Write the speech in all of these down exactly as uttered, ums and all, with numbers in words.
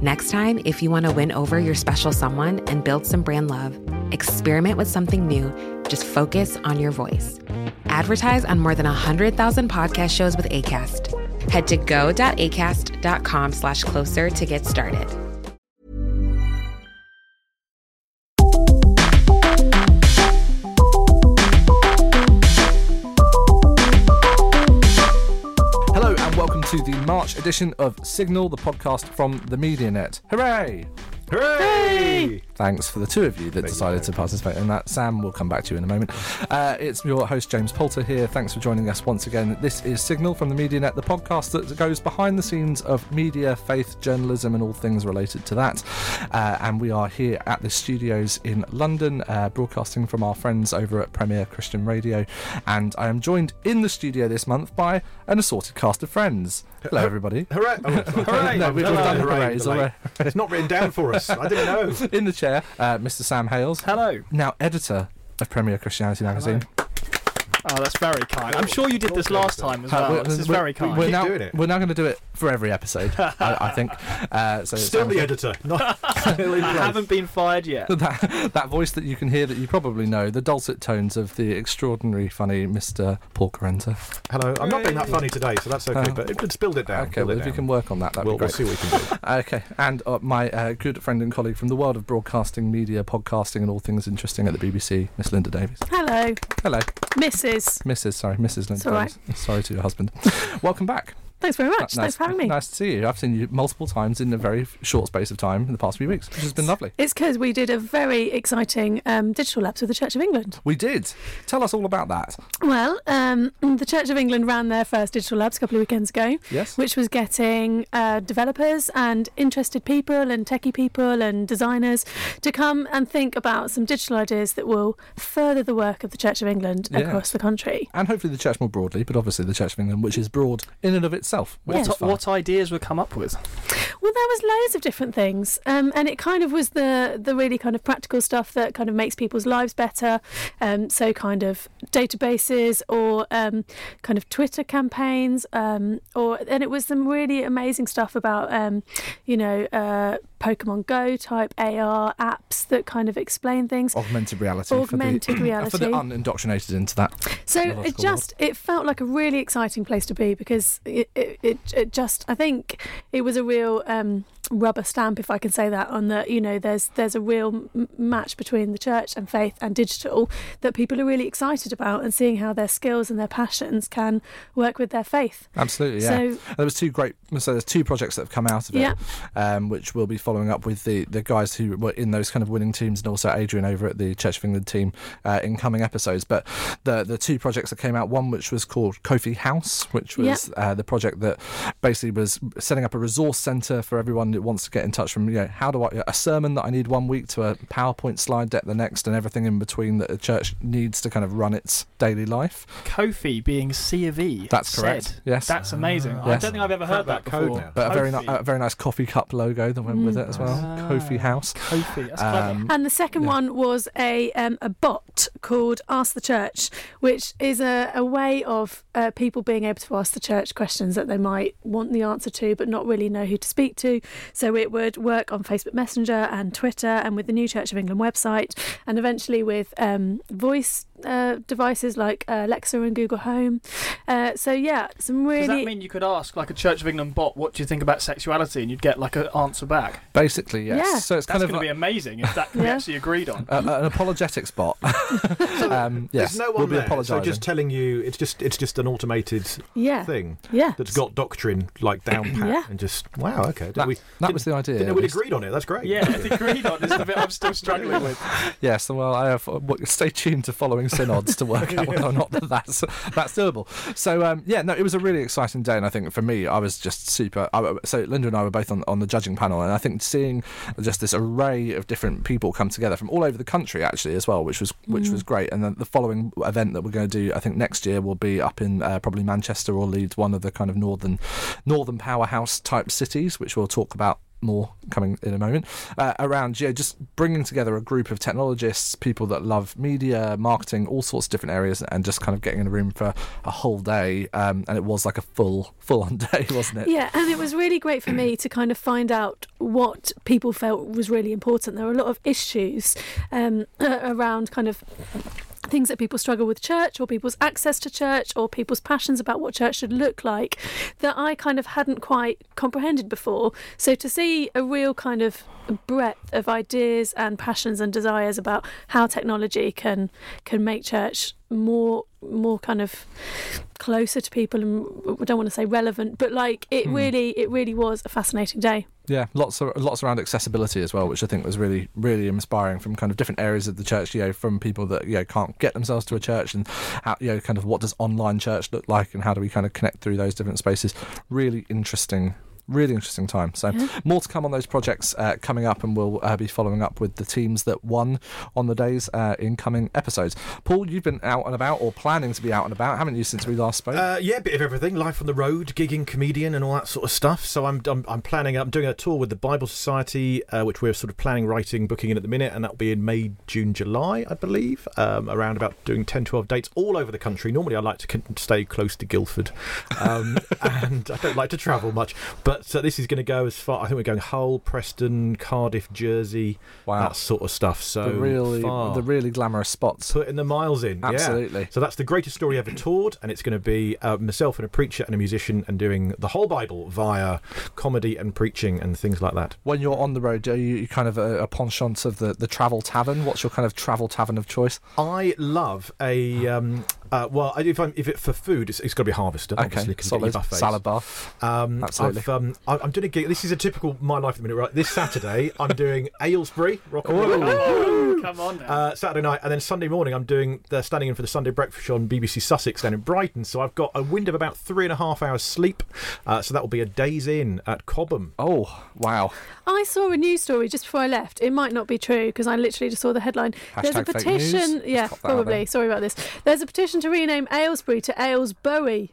Next time, if you want to win over your special someone and build some brand love, experiment with something new. Just focus on your voice. Advertise on more than one hundred thousand podcast shows with Acast. Head to go.acast.com slash closer to get started. Hello and welcome to the March edition of Signal, the podcast from the MediaNet. Hooray! Hooray! Thanks for the two of you that Thank decided you to participate in that. Sam, we'll come back to you in a moment. Uh, it's your host, James Poulter, here. Thanks for joining us once again. This is Signal from the MediaNet, the podcast that goes behind the scenes of media, faith, journalism, and all things related to that. Uh, and we are here at the studios in London, uh, broadcasting from our friends over at Premier Christian Radio. And I am joined in the studio this month by an assorted cast of friends. Hello, everybody. Hooray! Oh, hooray! No, we've all done hoorays. Hooray. It's not written down for us. I didn't know. In the chair, uh, Mister Sam Hales. Hello. Now editor of Premier Christianity Magazine. Hello. Oh, that's very kind. I'm sure you did this last time as well. Uh, we're, this is very kind. We're now, we're now going to do it for every episode, I, I think. Uh, so Still the editor. Not still in I place. Haven't been fired yet. That, that voice that you can hear that you probably know, the dulcet tones of the extraordinary funny Mister Paul Carenter. Hello. I'm not being that funny today, so that's okay, uh, but it, it's build it down. Okay, well, if down. you can work on that, that'd we'll, be great. We'll see what we can do. Okay, and uh, my uh, good friend and colleague from the world of broadcasting, media, podcasting, and all things interesting at the B B C, Miss Linda Davies. Hello. Hello. Missus Missus Sorry, Missus Linda. Right. Sorry to your husband. Welcome back. Thanks very much. Nice, Thanks for having me. Nice to see you. I've seen you multiple times in a very short space of time in the past few weeks, which has been lovely. It's because we did a very exciting um, digital labs with the Church of England. We did. Tell us all about that. Well, um, the Church of England ran their first digital labs a couple of weekends ago, yes. which was getting uh, developers and interested people and techie people and designers to come and think about some digital ideas that will further the work of the Church of England yes. across the country. And hopefully the Church more broadly, but obviously the Church of England, which is broad in and of itself. What, yeah. what ideas were come up with? Well, there was loads of different things, um, and it kind of was the the really kind of practical stuff that kind of makes people's lives better. Um, so, kind of databases or um, kind of Twitter campaigns, um, or and it was some really amazing stuff about um, you know uh, Pokemon Go type A R apps that kind of explain things. Augmented reality. Augmented for the, reality for the unindoctrinated into that. So it just world. It felt like a really exciting place to be because it. it It, it, it just, I think it was a real um, rubber stamp, if I can say that, on the, you know, there's there's a real m- match between the church and faith and digital that people are really excited about and seeing how their skills and their passions can work with their faith. Absolutely, yeah. So, there was two great, so there's two projects that have come out of it, yeah. um, which we'll be following up with the, the guys who were in those kind of winning teams and also Adrian over at the Church of England team uh, in coming episodes. But the, the two projects that came out, one which was called Kofi House, which was yeah. uh, the project that basically was setting up a resource centre for everyone that wants to get in touch from, you know, how do I, a sermon that I need one week to a PowerPoint slide deck the next and everything in between that a church needs to kind of run its daily life. Kofi being C of E. That's correct. Said. Yes. That's amazing. Yes. I don't think I've ever heard that, that code before. But a very, ni- a very nice coffee cup logo that went mm. with it as well. Ah, Kofi House. Kofi. That's um, clever. And the second yeah. one was a um, a bot called Ask the Church, which is a, a way of uh, people being able to ask the church questions that they might want the answer to but not really know who to speak to, So it would work on Facebook Messenger and Twitter and with the new Church of England website, and eventually with um, voice uh, devices like uh, Alexa and Google Home. Uh, so yeah, some really... Does that mean you could ask like a Church of England bot, what do you think about sexuality? And you'd get like an answer back. Basically, yes. Yeah. So it's kind That's of going like... to be amazing if that can yeah. be actually agreed on. Uh, an apologetics bot. so um, yes, there's no one we'll there, be so just telling you, it's just it's just an automated yeah. thing yeah. that's got doctrine like down pat yeah. and just, wow, okay. That, we, that was the idea. Didn't know we'd agreed on it. That's great. Yeah, it's agreed on. It's the bit I'm still struggling with. Yes, well, I have, stay tuned to following synods to work out whether or not that's, that's doable. So, um, yeah, no, it was a really exciting day, and I think for me, I was just super... I, so Linda and I were both on, on the judging panel, and I think seeing just this array of different people come together from all over the country, actually, as well, which was which mm. was great. And then the following event that we're going to do, I think next year, will be up in uh, probably Manchester or Leeds, one of the kind of northern northern powerhouse type cities, which we'll talk about more coming in a moment, uh, around yeah, just bringing together a group of technologists, people that love media, marketing, all sorts of different areas, and just kind of getting in a room for a whole day. Um, and it was like a full, full-on day, wasn't it? Yeah, and it was really great for me to kind of find out what people felt was really important. There were a lot of issues um, uh, around kind of... things that people struggle with church, or people's access to church, or people's passions about what church should look like, that I kind of hadn't quite comprehended before. So to see a real kind of breadth of ideas and passions and desires about how technology can can make church more more kind of closer to people, and I don't want to say relevant, but like it hmm. really it really was a fascinating day. Yeah, lots of lots around accessibility as well, which I think was really really inspiring, from kind of different areas of the church, you know, from people that, you know, can't get themselves to a church, and how, you know, kind of what does online church look like, and how do we kind of connect through those different spaces. Really interesting Really interesting time. So yeah. more to come on those projects uh, coming up, and we'll uh, be following up with the teams that won on the days uh, in coming episodes. Paul, you've been out and about, or planning to be out and about, haven't you, since we last spoke? Uh, yeah, a bit of everything. Life on the road, gigging, comedian, and all that sort of stuff. So I'm I'm, I'm planning. I'm doing a tour with the Bible Society, uh, which we're sort of planning, writing, booking in at the minute, and that'll be in May, June, July, I believe. Um, around about doing ten, twelve dates all over the country. Normally, I like to con- stay close to Guildford, um, and I don't like to travel much, but. So this is going to go as far. I think we're going Hull, Preston, Cardiff, Jersey, wow. that sort of stuff. So the really, far. the really glamorous spots. Putting the miles in, absolutely. Yeah. So that's the greatest story ever toured, and it's going to be uh, myself and a preacher and a musician, and doing the whole Bible via comedy and preaching and things like that. When you're on the road, are you kind of a, a penchant of the, the travel tavern? What's your kind of travel tavern of choice? I love a. Um, Uh, well, if I'm if it for food, it's, it's got to be Harvester. Obviously, okay, solid salad bar. Um, Absolutely. I've, um, I'm doing a gig. This is a typical my life at the minute, right? This Saturday, I'm doing Aylesbury. Rock and roll. Oh, come on now. Uh, Saturday night, and then Sunday morning, I'm doing the standing in for the Sunday breakfast on B B C Sussex down in Brighton. So I've got a window of about three and a half hours sleep. Uh, so that will be a day's in at Cobham. Oh wow! I saw a news story just before I left. It might not be true because I literally just saw the headline. Hashtag There's a petition. Fake news. Yeah, probably. Sorry about this. There's a petition to rename Aylesbury to Aylesbury.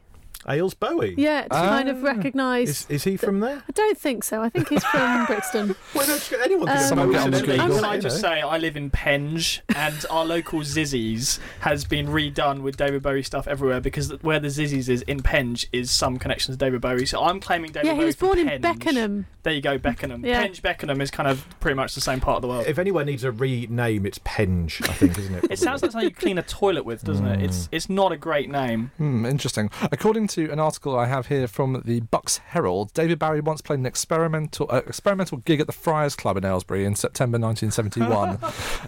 Aylesbury? Yeah, to um, kind of recognise... Is, is he from there? I don't think so. I think he's from Brixton. Well, don't anyone um, someone get on the Google. Can I just say, I live in Penge, and our local Zizzy's has been redone with David Bowie stuff everywhere, because where the Zizzy's is in Penge is some connection to David Bowie. So I'm claiming David yeah, Bowie. Yeah, he was born Penge. in Beckenham. There you go, Beckenham. Yeah. Penge, Beckenham is kind of pretty much the same part of the world. If anyone needs a rename, it's Penge, I think, isn't it? It sounds like something you clean a toilet with, doesn't mm. it? It's it's not a great name. Hmm, interesting. According to an article I have here from the Bucks Herald, David Bowie once played an experimental uh, experimental gig at the Friars Club in Aylesbury in September nineteen seventy-one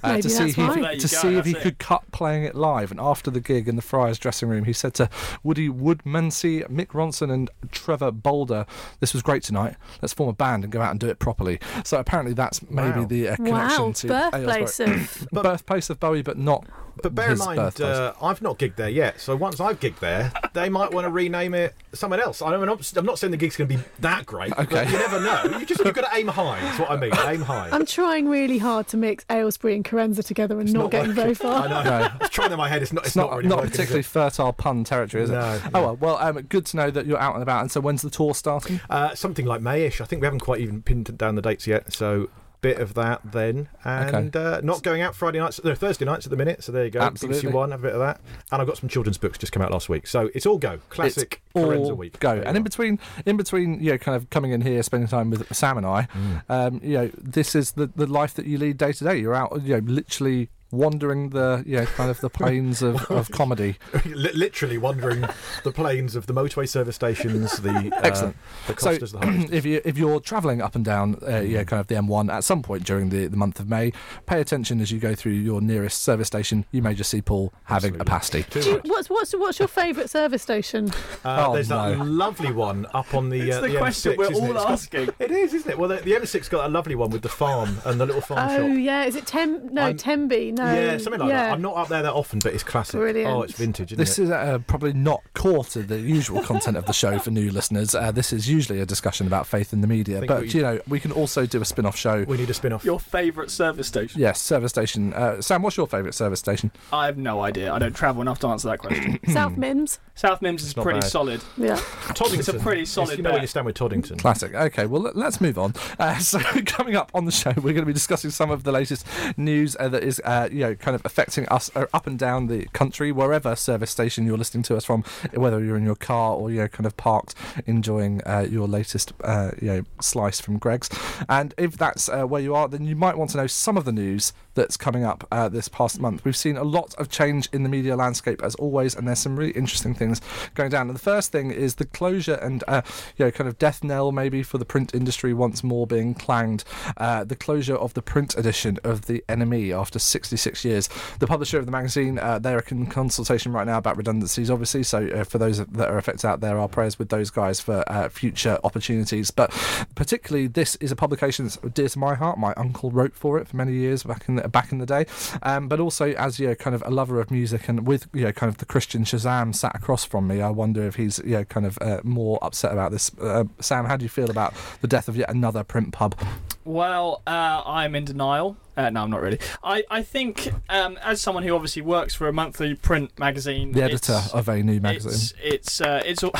uh, to see, he, to see if he it. could cut playing it live. And after the gig in the Friars dressing room, he said to Woody Woodmansey, Mick Ronson and Trevor Boulder, "This was great tonight. Let's form a band and go out and do it properly." So apparently that's maybe wow. the uh, connection wow, to birthplace of birthplace of Bowie, but not. But bear in mind, uh, I've not gigged there yet. So once I've gigged there, they might want to rename it someone else. I mean, I'm not saying the gig's going to be that great. Okay. But you never know. You just you've got to aim high. That's what I mean. Aim high. I'm trying really hard to mix Aylesbury and Carenza together, and not, not getting very far. I know. No. I was trying in my head. It's not. It's, it's not, not really not working, particularly fertile pun territory, is it? No, no. Oh well. Well, um, good to know that you're out and about. And so, when's the tour starting? Uh, something like Mayish. I think we haven't quite even pinned down the dates yet. So. bit of that then. And okay. uh, not going out Friday nights, no, Thursday nights at the minute. So there you go. Absolutely. B B C One, have a bit of that. And I've got some children's books just come out last week. So it's all go. Classic Carenza week. Go. And in between, in between, you know, kind of coming in here, spending time with Sam and I, mm. um, you know, this is the, the life that you lead day to day. You're out, you know, literally wandering the, you know, kind of the plains of, of comedy. Literally wandering the plains of the motorway service stations, the, uh, Excellent. the Costas, so, the Harvesters. If, you, if you're travelling up and down, uh, yeah, kind of the M one at some point during the, the month of May, pay attention as you go through your nearest service station. You may just see Paul having Absolutely. a pasty. Do you, what's, what's, what's your favourite service station? Uh, oh, there's no. that lovely one up on the, uh, the, the question M six, we're all it? asking. Got, it is, isn't it? Well, the, the M six's got a lovely one with the farm and the little farm oh, shop. Oh, yeah. Is it Tem? No, I'm, Temby. No. Yeah, something like yeah. that. I'm not up there that often, but it's classic. Brilliant. Oh, it's vintage, isn't this it? This is uh, probably not core to the usual content of the show for new listeners. Uh, this is usually a discussion about faith in the media, but, we, you know, we can also do a spin-off show. We need a spin-off. Your favourite service station? Yes, service station. Uh, Sam, what's your favourite service station? I have no idea. I don't travel enough to answer that question. South Mims. South Mims is pretty bad. solid. Yeah. Toddington. It's a pretty solid You know where you stand with Toddington. Classic. OK, well, let's move on. Uh, so coming up on the show, we're going to be discussing some of the latest news uh, that is... Uh, you know, kind of affecting us up and down the country, wherever service station you're listening to us from, whether you're in your car or, you know, kind of parked enjoying uh, your latest, uh, you know, slice from Greg's. And if that's uh, where you are, then you might want to know some of the news that's coming up uh, this past month. We've seen a lot of change in the media landscape, as always, and there's some really interesting things going down. And the first thing is the closure and, uh, you know, kind of death knell maybe for the print industry once more being clanged. Uh, the closure of the print edition of the N M E after sixty-six years. The publisher of the magazine, uh, they're in consultation right now about redundancies, obviously, so uh, for those that are affected out there, our prayers with those guys for uh, future opportunities. But particularly, this is a publication that's dear to my heart. My uncle wrote for it for many years back in the back in the day, um, but also as, you know, kind of a lover of music, and with, you know, kind of the Christian Shazam sat across from me, I wonder if he's, you know, kind of uh, more upset about this. Uh, Sam, how do you feel about the death of yet another print pub? Well, uh, I'm in denial. Uh, no, I'm not really. I, I think, um, as someone who obviously works for a monthly print magazine... The editor of a new magazine. It's it's uh, it's, al-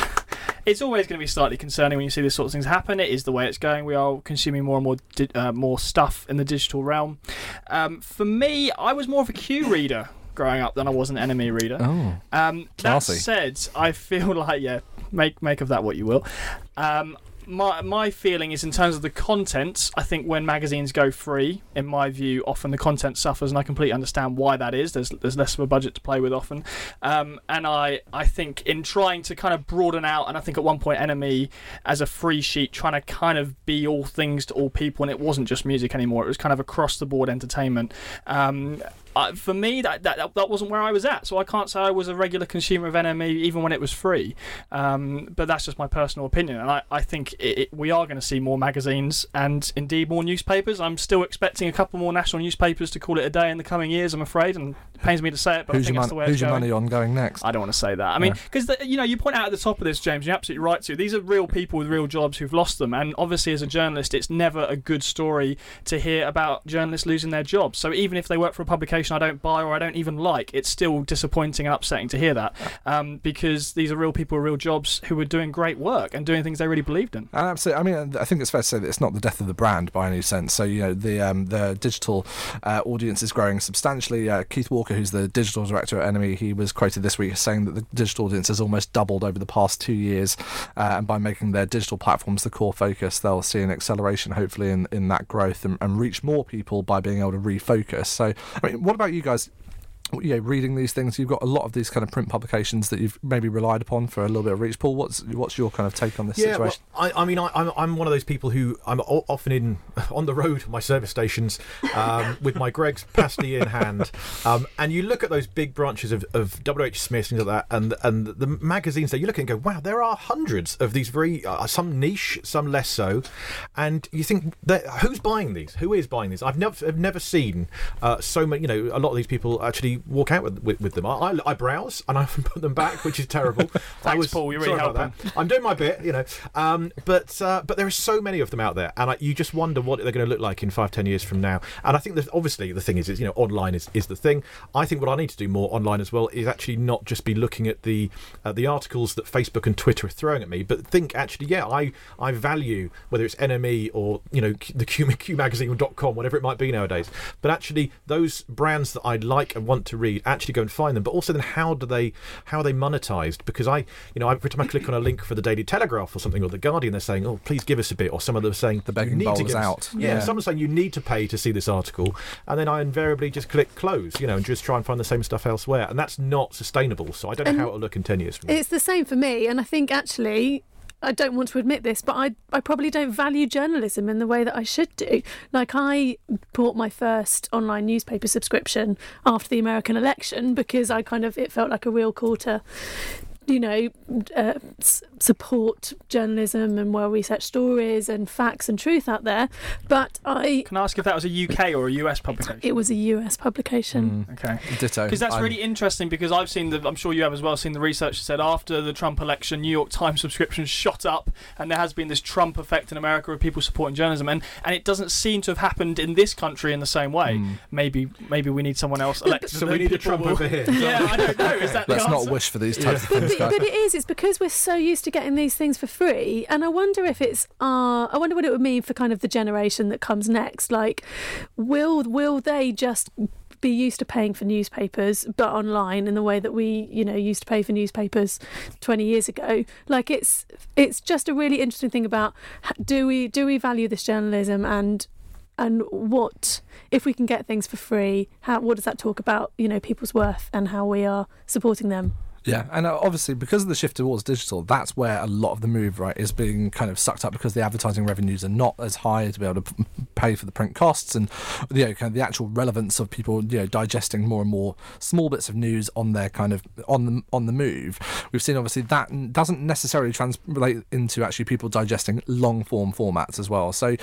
it's always going to be slightly concerning when you see these sorts of things happen. It is the way it's going. We are consuming more and more di- uh, more stuff in the digital realm. Um, for me, I was more of a Q reader growing up than I was an N M E reader. Oh, um, that said, I feel like, yeah, make, make of that what you will. Um My my feeling is, in terms of the content, I think when magazines go free, in my view, often the content suffers, and I completely understand why that is. There's there's less of a budget to play with often, um, and I, I think in trying to kind of broaden out, and I think at one point N M E as a free sheet trying to kind of be all things to all people, and it wasn't just music anymore. It was kind of across the board entertainment. Um, Uh, for me, that, that that wasn't where I was at, so I can't say I was a regular consumer of N M E even when it was free. Um, but that's just my personal opinion, and I, I think it, it, we are going to see more magazines and indeed more newspapers. I'm still expecting a couple more national newspapers to call it a day in the coming years, I'm afraid, and it pains me to say it, but who's I think that's mon- the way it's going. Who's your money on going next? I don't want to say that. I mean, because, no. you know, you point out at the top of this, James, you're absolutely right to. These are real people with real jobs who've lost them, and obviously as a journalist, it's never a good story to hear about journalists losing their jobs. So even if they work for a publication I don't buy or I don't even like, it's still disappointing and upsetting to hear that, um, because these are real people with real jobs who were doing great work and doing things they really believed in. And absolutely, I mean, I think it's fair to say that it's not the death of the brand by any sense. So, you know, the um, the digital uh, audience is growing substantially. Uh, Keith Walker, who's the digital director at N M E, he was quoted this week saying that the digital audience has almost doubled over the past two years, uh, and by making their digital platforms the core focus, they'll see an acceleration, hopefully, in, in that growth and, and reach more people by being able to refocus. So, I mean, what about you guys? You know, reading these things, you've got a lot of these kind of print publications that you've maybe relied upon for a little bit of reach. Paul, what's what's your kind of take on this yeah, situation? Well, I, I mean, I, I'm I'm one of those people who I'm often in on the road, my service stations, um, with my Greg's pasty in hand, um, and you look at those big branches of of W H Smith, things like that, and and the magazines that you look at and go, wow, there are hundreds of these, very uh, some niche, some less so, and you think, who's buying these? Who is buying these? I've never I've never seen uh, so many. You know, a lot of these people actually walk out with with, with them. I, I browse and I often put them back, which is terrible. Thanks, I was, Paul. You're really helping. I'm doing my bit, you know. Um, but uh, but there are so many of them out there, and I, you just wonder what they're going to look like in five, ten years from now. And I think that obviously the thing is, is you know, online is, is the thing. I think what I need to do more online as well is actually not just be looking at the uh, the articles that Facebook and Twitter are throwing at me, but think actually, yeah, I I value whether it's N M E or you know the Q, Q Magazine or .com, whatever it might be nowadays. But actually, those brands that I like and want to read, actually go and find them. But also, then how do they how are they monetized? Because I, you know, every time I click on a link for the Daily Telegraph or something or the Guardian, they're saying, oh, please give us a bit. Or some of them are saying, the begging bowl is out. Yeah, yeah. Someone's saying you need to pay to see this article, and then I invariably just click close, you know, and just try and find the same stuff elsewhere, and that's not sustainable. So I don't know and how it'll look in ten years from now. It's the same for me, and I think actually, I don't want to admit this, but I I probably don't value journalism in the way that I should do. Like, I bought my first online newspaper subscription after the American election because I kind of, it felt like a real call to, you know, uh, s- support journalism and well-researched stories and facts and truth out there. But I... Can I ask if that was a U K or a U S publication? It was a U S publication. Mm, okay. Ditto. Because that's I'm... really interesting, because I've seen the... I'm sure you have as well seen the research that said after the Trump election, New York Times subscriptions shot up, and there has been this Trump effect in America of people supporting journalism, and, and it doesn't seem to have happened in this country in the same way. Mm. Maybe maybe we need someone else elected. So we need a Trump will... over here. Yeah, I don't know. Is that Let's the not wish for these types yeah. of things. But, but it is, it's because we're so used to getting these things for free, and I wonder if it's uh, I wonder what it would mean for kind of the generation that comes next. Like, will will they just be used to paying for newspapers but online in the way that we, you know, used to pay for newspapers twenty years ago? Like, it's it's just a really interesting thing about do we do we value this journalism, and and what if we can get things for free, how what does that talk about, you know, people's worth and how we are supporting them? Yeah, and obviously because of the shift towards digital, that's where a lot of the move, right, is being kind of sucked up, because the advertising revenues are not as high to be able to pay for the print costs, and you know, kind of the actual relevance of people, you know, digesting more and more small bits of news on their kind of on the on the move. We've seen obviously that doesn't necessarily translate into actually people digesting long form formats as well. So,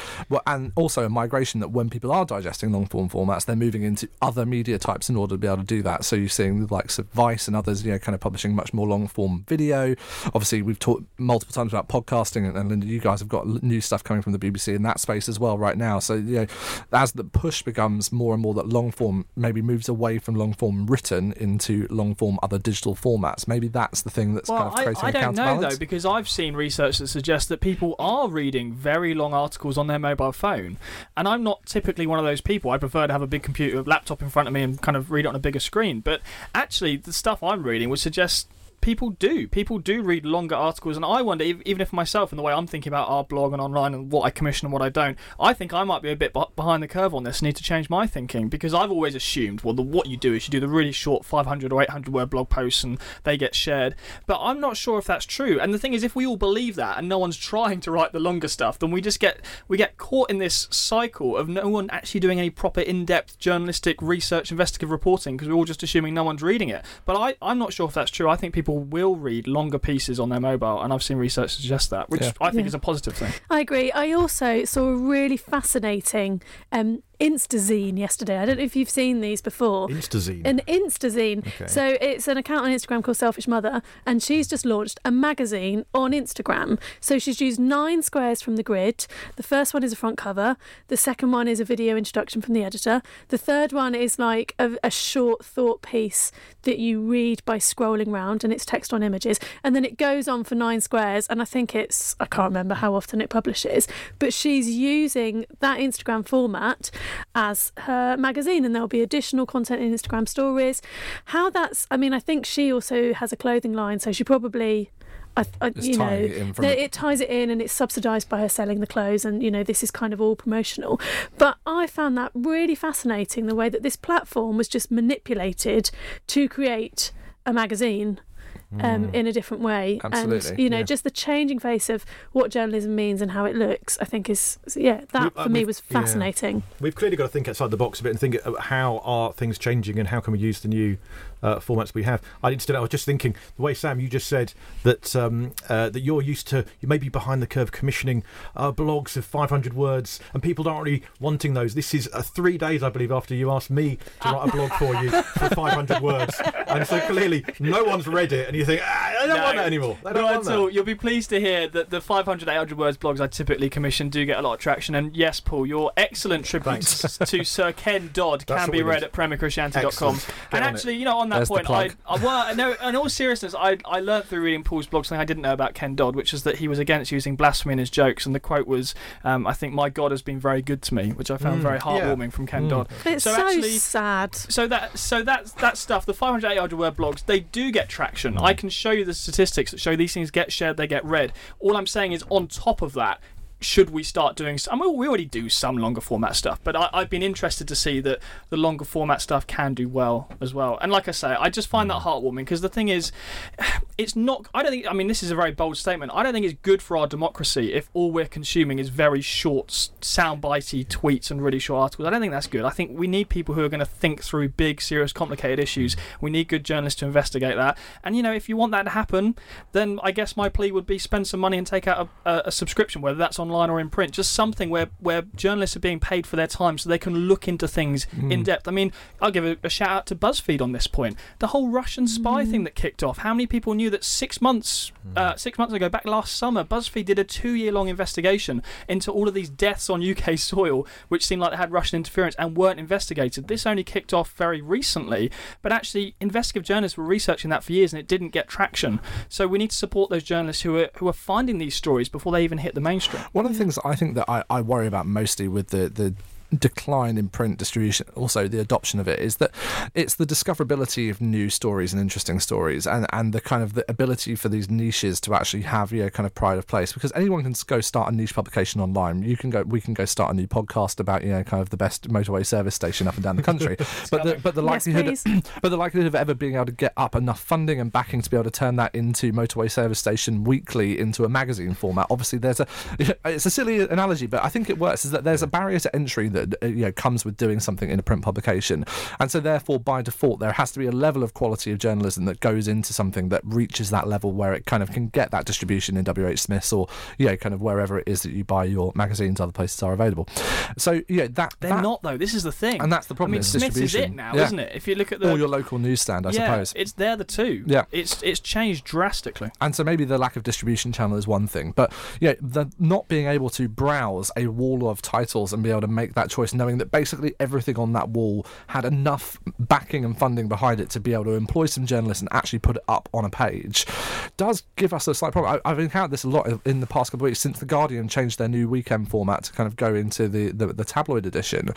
and also a migration that when people are digesting long form formats, they're moving into other media types in order to be able to do that. So you're seeing the likes of Vice and others, you know, kind of publishing much more long-form video. Obviously, we've talked multiple times about podcasting, and, and Linda, you guys have got new stuff coming from the B B C in that space as well right now. So, you know, as the push becomes more and more that long-form maybe moves away from long-form written into long-form other digital formats, maybe that's the thing that's well, kind of creating a counterbalance. Well, I don't know, though, because I've seen research that suggests that people are reading very long articles on their mobile phone, and I'm not typically one of those people. I prefer to have a big computer, laptop in front of me and kind of read it on a bigger screen, but actually the stuff I'm reading would suggest Just people do people do read longer articles, and I wonder, even if myself and the way I'm thinking about our blog and online and what I commission and what I don't, I think I might be a bit behind the curve on this and need to change my thinking, because I've always assumed, well, the, what you do is you do the really short five hundred or eight hundred word blog posts and they get shared, but I'm not sure if that's true. And the thing is, if we all believe that and no one's trying to write the longer stuff, then we just get we get caught in this cycle of no one actually doing any proper in-depth journalistic research, investigative reporting, because we're all just assuming no one's reading it. But I, I'm not sure if that's true. I think people will read longer pieces on their mobile, and I've seen research suggest that, which yeah. I think yeah. is a positive thing. I agree. I also saw a really fascinating um, Instazine yesterday. I don't know if you've seen these before. Instazine? An Instazine. Okay. So it's an account on Instagram called Selfish Mother, and she's just launched a magazine on Instagram. So she's used nine squares from the grid. The first one is a front cover. The second one is a video introduction from the editor. The third one is like a, a short thought piece that you read by scrolling round, and it's text on images. And then it goes on for nine squares, and I think it's, I can't remember how often it publishes, but she's using that Instagram format as her magazine, and there'll be additional content in Instagram stories. How that's, I mean, I think she also has a clothing line, so she probably... I, I, you know, it, it. it ties it in, and it's subsidised by her selling the clothes, and you know, this is kind of all promotional. But I found that really fascinating, the way that this platform was just manipulated to create a magazine. um, mm. in a different way. Absolutely. And, you know, yeah. just the changing face of what journalism means and how it looks, I think is, yeah, that we, for uh, me was fascinating. Yeah. We've clearly got to think outside the box a bit and think, how are things changing and how can we use the new uh, formats we have? I didn't. I was just thinking, the way, Sam, you just said that um, uh, that you're used to, you may be behind the curve commissioning uh, blogs of five hundred words, and people aren't really wanting those. This is uh, three days, I believe, after you asked me to write a blog for you for five hundred words. And so clearly no one's read it, and you think, ah, I don't no, want that anymore. They don't want that. All. You'll be pleased to hear that the five hundred, eight hundred words blogs I typically commission do get a lot of traction. And yes, Paul, your excellent tribute to Sir Ken Dodd That's can be read at premier christianity dot com. And actually, it. you know, on that There's point, I, I were, no, in all seriousness, I, I learned through reading Paul's blog something I didn't know about Ken Dodd, which is that he was against using blasphemy in his jokes. And the quote was, um, I think my God has been very good to me, which I found mm, very heartwarming yeah. from Ken mm. Dodd. It's so, so actually, sad. So that so that's that stuff, the five hundred, eight hundred word blogs, they do get traction. I can show you the statistics that show these things get shared, they get read. All I'm saying is, on top of that, should we start doing some? I mean, we already do some longer format stuff, but I, I've been interested to see that the longer format stuff can do well as well. And like I say, I just find that heartwarming, because the thing is, it's not. I don't think. I mean, this is a very bold statement. I don't think it's good for our democracy if all we're consuming is very short, soundbitey tweets and really short articles. I don't think that's good. I think we need people who are going to think through big, serious, complicated issues. We need good journalists to investigate that. And you know, if you want that to happen, then I guess my plea would be spend some money and take out a, a, a subscription, whether that's on. Online or in print, just something where where journalists are being paid for their time so they can look into things mm. in depth. I mean, I'll give a, a shout out to BuzzFeed on this point. The whole Russian spy mm. thing that kicked off. How many people knew that six months mm. uh, six months ago, back last summer, BuzzFeed did a two year long investigation into all of these deaths on U K soil, which seemed like they had Russian interference and weren't investigated. This only kicked off very recently, but actually investigative journalists were researching that for years and it didn't get traction. So we need to support those journalists who are who are finding these stories before they even hit the mainstream. One of the things I think that I, I worry about mostly with the, the decline in print distribution, also the adoption of it, is that it's the discoverability of new stories and interesting stories, and, and the kind of the ability for these niches to actually have, you know, kind of pride of place, because anyone can go start a niche publication online. You can go, we can go start a new podcast about, you know, kind of the best motorway service station up and down the country. but the, but the likelihood, yes, but the likelihood of ever being able to get up enough funding and backing to be able to turn that into motorway service station weekly into a magazine format. Obviously, there's a, it's a silly analogy, but I think it works. Is that there's a barrier to entry that, you know, comes with doing something in a print publication, and so therefore by default there has to be a level of quality of journalism that goes into something that reaches that level where it kind of can get that distribution in W H Smith's or, you know, kind of wherever it is that you buy your magazines, other places are available. So, you know, that they're that, not though. This is the thing, and that's the problem. I mean, Smith's is it now, yeah. isn't it? If you look at the or your local newsstand, I yeah, suppose it's there the two. Yeah, it's it's changed drastically, and so maybe the lack of distribution channel is one thing, but yeah, you know, the not being able to browse a wall of titles and be able to make that choice, knowing that basically everything on that wall had enough backing and funding behind it to be able to employ some journalists and actually put it up on a page, does give us a slight problem. I, I've encountered this a lot in the past couple of weeks since the Guardian changed their new weekend format to kind of go into the, the, the tabloid edition.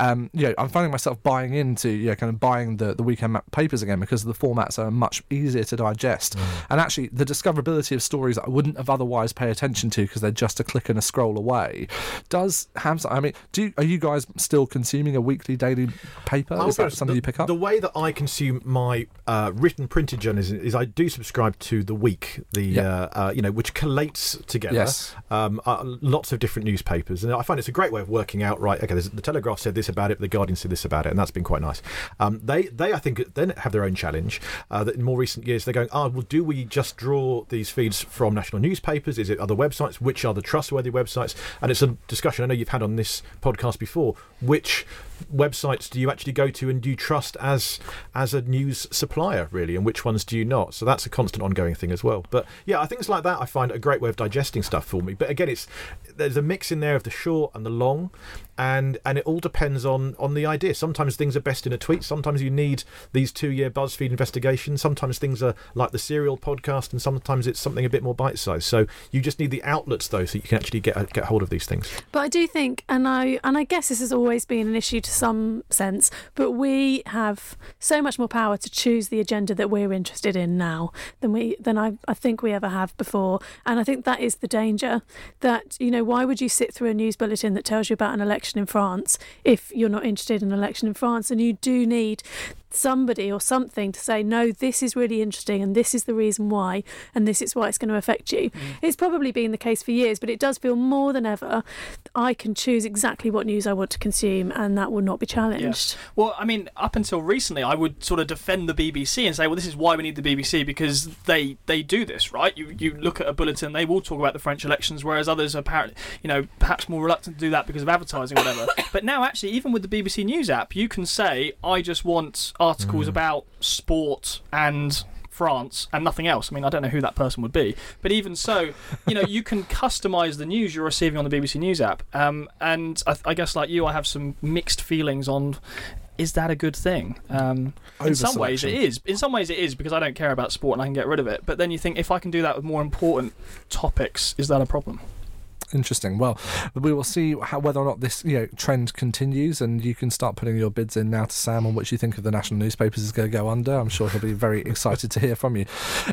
Um, you know, I'm finding myself buying into, you know, kind of buying the, the weekend papers again because the formats are much easier to digest. Mm. And actually, the discoverability of stories that I wouldn't have otherwise paid attention to because they're just a click and a scroll away does have some. I mean, do are you You guys still consuming a weekly, daily paper? Is that something the, you pick up? The way that I consume my uh, written, printed journalism is I do subscribe to The Week, the yep. uh, uh, you know, which collates together yes. um, uh, lots of different newspapers, and I find it's a great way of working out. Right, okay, the Telegraph said this about it, the Guardian said this about it, and that's been quite nice. Um, they, they, I think, then have their own challenge. Uh, that in more recent years, they're going, ah, oh, well, do we just draw these feeds from national newspapers? Is it other websites? Which are the trustworthy websites? And it's a discussion I know you've had on this podcast before. Before, which websites do you actually go to and do you trust as as a news supplier, really, and which ones do you not? So that's a constant ongoing thing as well. But yeah, I think it's like that. I find a great way of digesting stuff for me. But again, it's there's a mix in there of the short and the long, and and it all depends on on the idea. Sometimes things are best in a tweet. Sometimes you need these two-year BuzzFeed investigations. Sometimes things are like the serial podcast, and sometimes it's something a bit more bite-sized. So you just need the outlets though, so you can actually get get hold of these things. But I do think, and I and I guess. Yes, this has always been an issue to some sense, but we have so much more power to choose the agenda that we're interested in now than we than I, I think we ever have before. And I think that is the danger, that, you know, why would you sit through a news bulletin that tells you about an election in France if you're not interested in an election in France? And you do need somebody or something to say, no, this is really interesting and this is the reason why and this is why it's going to affect you. Mm. It's probably been the case for years, but it does feel more than ever I can choose exactly what news I want to consume and that will not be challenged. Yeah. Well, I mean, up until recently, I would sort of defend the B B C and say, well, this is why we need the B B C, because they they do this, right? You you look at a bulletin, they will talk about the French elections, whereas others are apparently, you know, perhaps more reluctant to do that because of advertising or whatever. But now, actually, even with the B B C News app, you can say, I just want articles mm. about sport and France and nothing else. I mean, I don't know who that person would be, but even so, you know, you can customise the news you're receiving on the B B C News app. Um, and I, I guess, like you, I have some mixed feelings on. Is that a good thing? Um, in some ways it is. In some ways it is, because I don't care about sport and I can get rid of it. But then you think, if I can do that with more important topics, is that a problem? Interesting. Well, we will see how, whether or not this, you know, trend continues, and you can start putting your bids in now to Sam on what you think of the national newspapers is going to go under. I'm sure he'll be very excited to hear from you.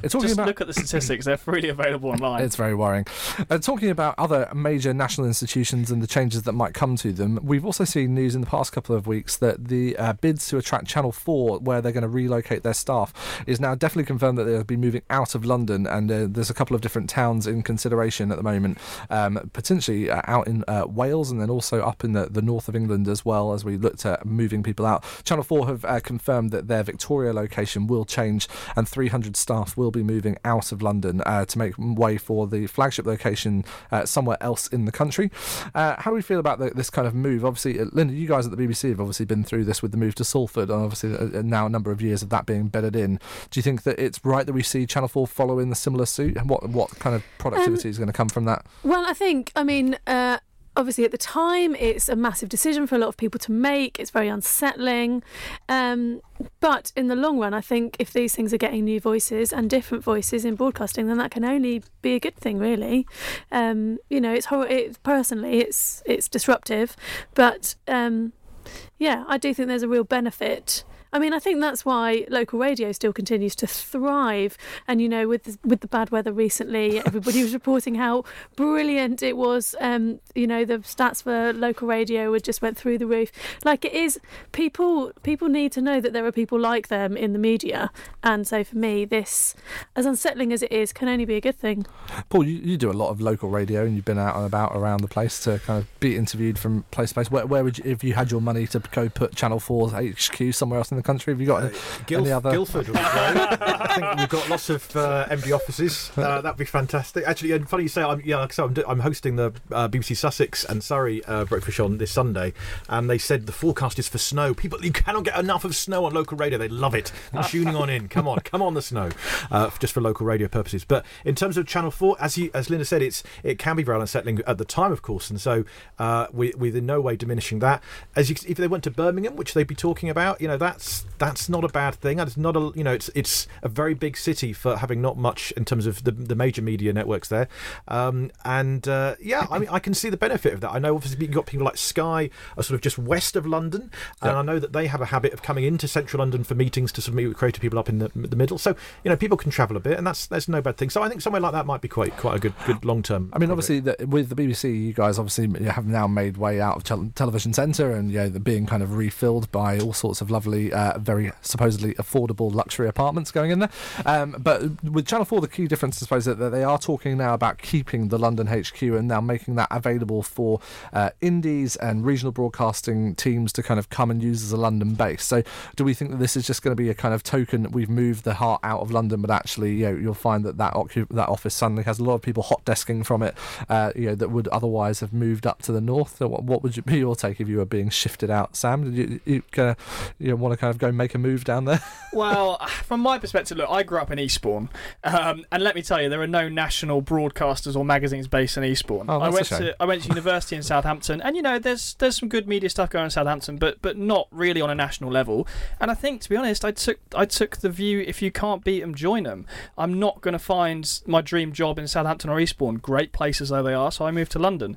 It's talking Just about... look at the statistics. They're freely available online. It's very worrying. Uh, talking about other major national institutions and the changes that might come to them, we've also seen news in the past couple of weeks that the uh, bids to attract Channel four, where they're going to relocate their staff, is now definitely confirmed that they'll be moving out of London, and uh, there's a couple of different towns in consideration at the moment. Um, potentially uh, out in uh, Wales, and then also up in the, the north of England as well, as we looked at moving people out. Channel four have uh, confirmed that their Victoria location will change, and three hundred staff will be moving out of London uh, to make way for the flagship location uh, somewhere else in the country. Uh, how do we feel about the, this kind of move? Obviously, uh, Linda, you guys at the B B C have obviously been through this with the move to Salford, and obviously uh, now a number of years of that being bedded in. Do you think that it's right that we see Channel four following the similar suit? What, what kind of productivity um, is going to come from that? Well, I think I mean, uh, obviously at the time it's a massive decision for a lot of people to make. It's very unsettling. Um, but in the long run, I think if these things are getting new voices and different voices in broadcasting, then that can only be a good thing, really. Um, you know, it's hor- it, personally, it's, it's disruptive. But, um, yeah, I do think there's a real benefit. I mean, I think that's why local radio still continues to thrive. And, you know, with the, with the bad weather recently, everybody was reporting how brilliant it was. Um, you know, the stats for local radio were just went through the roof. Like, it is, people people need to know that there are people like them in the media. And so for me, this, as unsettling as it is, can only be a good thing. Paul, you, you do a lot of local radio, and you've been out and about around the place to kind of be interviewed from place to place. Where, where would you, if you had your money to go put Channel four's H Q somewhere else in the country? Have you got uh, Guilf- any other? Guildford would go. I think we've got lots of uh, M D offices. Uh, that'd be fantastic. Actually, and funny you say, I'm, yeah, like I said, I'm, do- I'm hosting the uh, B B C Sussex and Surrey uh, breakfast on this Sunday, and they said the forecast is for snow. People, you cannot get enough of snow on local radio. They love it. They're tuning on in. Come on, come on, the snow, uh, just for local radio purposes. But in terms of Channel four, as you, as Linda said, it's it can be very unsettling at the time, of course, and so uh, we, we're in no way diminishing that. As you, if they went to Birmingham, which they'd be talking about, you know, that's. That's not a bad thing. It's not a, you know, it's it's a very big city for having not much in terms of the, the major media networks there, um, and uh, yeah, I mean, I can see the benefit of that. I know obviously you've got people like Sky are sort of just west of London, and yep. I know that they have a habit of coming into central London for meetings to submit with creative people up in the, the middle. So you know, people can travel a bit, and that's that's no bad thing. So I think somewhere like that might be quite quite a good good long term. I mean, obviously the, with the B B C, you guys obviously have now made way out of tel- television centre, and you know, they're being kind of refilled by all sorts of lovely. Uh, Uh, very supposedly affordable luxury apartments going in there. Um, but with Channel four, the key difference, I suppose, is that they are talking now about keeping the London H Q and now making that available for uh, indies and regional broadcasting teams to kind of come and use as a London base. So do we think that this is just going to be a kind of token, we've moved the heart out of London, but actually, you know, you'll find that that, ocu- that office suddenly has a lot of people hot desking from it, uh, you know, that would otherwise have moved up to the north? So what, what would you, be your take if you were being shifted out, Sam? Did you, you, kind of, you know, want to kind of go and make a move down there? Well, from my perspective, look, I grew up in Eastbourne, um, and let me tell you, there are no national broadcasters or magazines based in Eastbourne. Oh, I went to I went to university in Southampton, and you know, there's there's some good media stuff going on in Southampton, but but not really on a national level. And I think, to be honest, I took I took the view, if you can't beat them, join them. I'm not going to find my dream job in Southampton or Eastbourne, great places though they are. So I moved to London.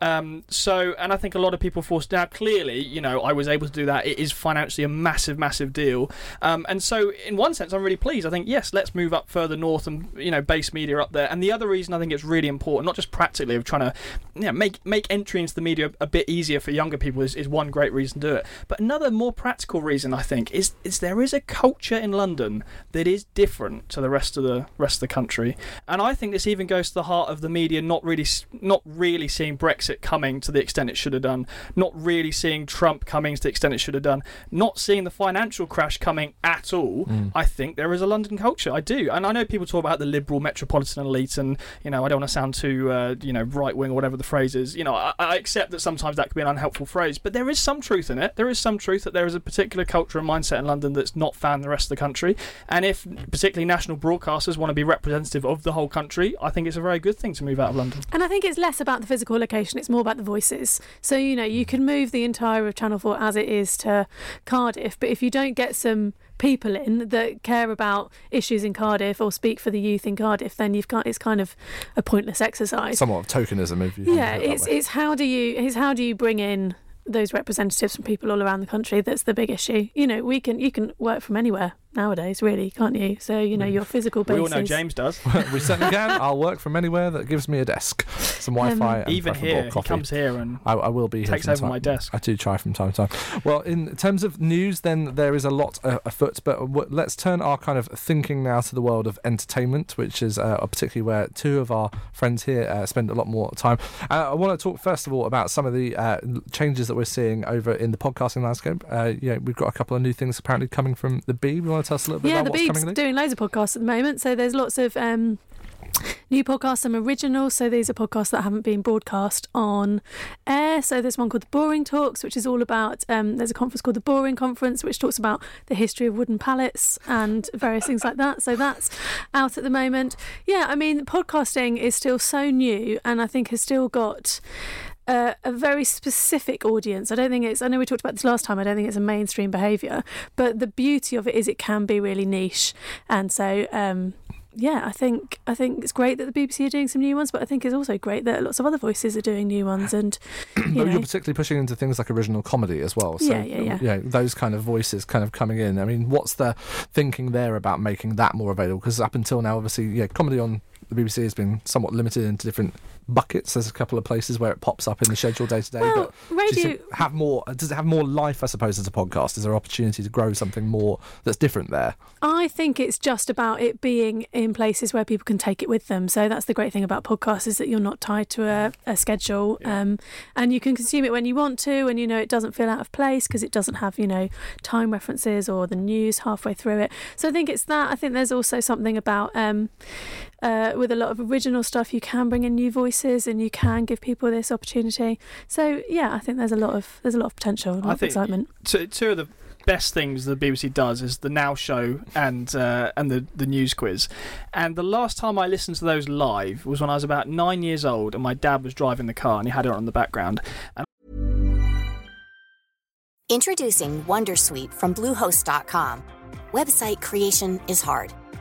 Um, so, and I think a lot of people forced. Now, clearly, you know, I was able to do that. It is financially a massive massive, massive deal. Um, and so in one sense, I'm really pleased. I think, yes, let's move up further north and, you know, base media up there. And the other reason I think it's really important, not just practically of trying to, you know, make, make entry into the media a bit easier for younger people is, is one great reason to do it. But another more practical reason, I think, is, is there is a culture in London that is different to the rest of the rest of the country. And I think this even goes to the heart of the media not really not really seeing Brexit coming to the extent it should have done, not really seeing Trump coming to the extent it should have done, not seeing the financial crash coming at all. Mm. I think there is a London culture. I do. And I know people talk about the liberal metropolitan elite and, you know, I don't want to sound too, uh, you know, right-wing or whatever the phrase is. You know, I, I accept that sometimes that could be an unhelpful phrase, but there is some truth in it. There is some truth that there is a particular culture and mindset in London that's not found in the rest of the country. And if particularly national broadcasters want to be representative of the whole country, I think it's a very good thing to move out of London. And I think it's less about the physical location, it's more about the voices. So, you know, you can move the entire of Channel four as it is to Cardiff, but if you don't get some people in that care about issues in Cardiff or speak for the youth in Cardiff, then you've got, it's kind of a pointless exercise. Somewhat of tokenism, if you yeah, it's it's how do you it's how do you bring in those representatives from people all around the country? That's the big issue. You know, we can you can work from anywhere nowadays, really, can't you? So, you know, your physical basis. We all know James does. We certainly can. I'll work from anywhere that gives me a desk, some Wi-Fi, um, and even here, coffee. He comes here and I, I will be takes here over time. My desk. I do try from time to time. Well, in terms of news, then there is a lot uh, afoot, but w- let's turn our kind of thinking now to the world of entertainment, which is uh, particularly where two of our friends here uh, spend a lot more time. Uh, I want to talk first of all about some of the uh, changes that we're seeing over in the podcasting landscape. Uh, yeah, we've got a couple of new things apparently coming from the Bee. We tell us a little bit yeah, about what's coming in? Yeah, the Beeb's doing loads of podcasts at the moment, so there's lots of um, new podcasts, some original, so these are podcasts that haven't been broadcast on air. So there's one called The Boring Talks, which is all about, um, there's a conference called The Boring Conference, which talks about the history of wooden pallets and various things like that. So that's out at the moment. Yeah, I mean, podcasting is still so new and I think has still got... Uh, a very specific audience. I don't think it's, I know we talked about this last time, I don't think it's a mainstream behaviour, but the beauty of it is it can be really niche. And so, um, yeah, I think I think it's great that the B B C are doing some new ones, but I think it's also great that lots of other voices are doing new ones. And you but know. You're particularly pushing into things like original comedy as well. So, yeah, yeah, yeah. You know, those kind of voices kind of coming in. I mean, what's the thinking there about making that more available? Because up until now, obviously, yeah, comedy on the B B C has been somewhat limited into different buckets. There's a couple of places where it pops up in the schedule day to day. Well, but radio have more. Does it have more life? I suppose as a podcast, is there an opportunity to grow something more that's different there? I think it's just about it being in places where people can take it with them. So that's the great thing about podcasts is that you're not tied to a, a schedule, yeah. um, and you can consume it when you want to, and you know it doesn't feel out of place because it doesn't have you know time references or the news halfway through it. So I think it's that. I think there's also something about um, uh, with a lot of original stuff, you can bring in new voices. And you can give people this opportunity. So yeah, I think there's a lot of there's a lot of potential and a lot of excitement. Two, two of the best things the B B C does is the Now Show and uh, and the the News Quiz. And the last time I listened to those live was when I was about nine years old, and my dad was driving the car and he had it on the background. And Introducing WonderSuite from Bluehost dot com. Website creation is hard.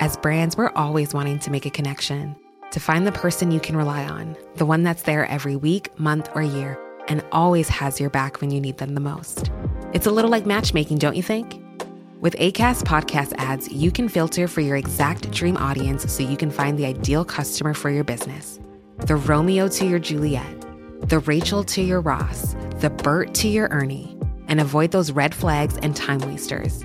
As brands, we're always wanting to make a connection, to find the person you can rely on, the one that's there every week, month, or year, and always has your back when you need them the most. It's a little like matchmaking, don't you think? With Acast podcast ads, you can filter for your exact dream audience so you can find the ideal customer for your business. The Romeo to your Juliet, the Rachel to your Ross, the Bert to your Ernie, and avoid those red flags and time wasters.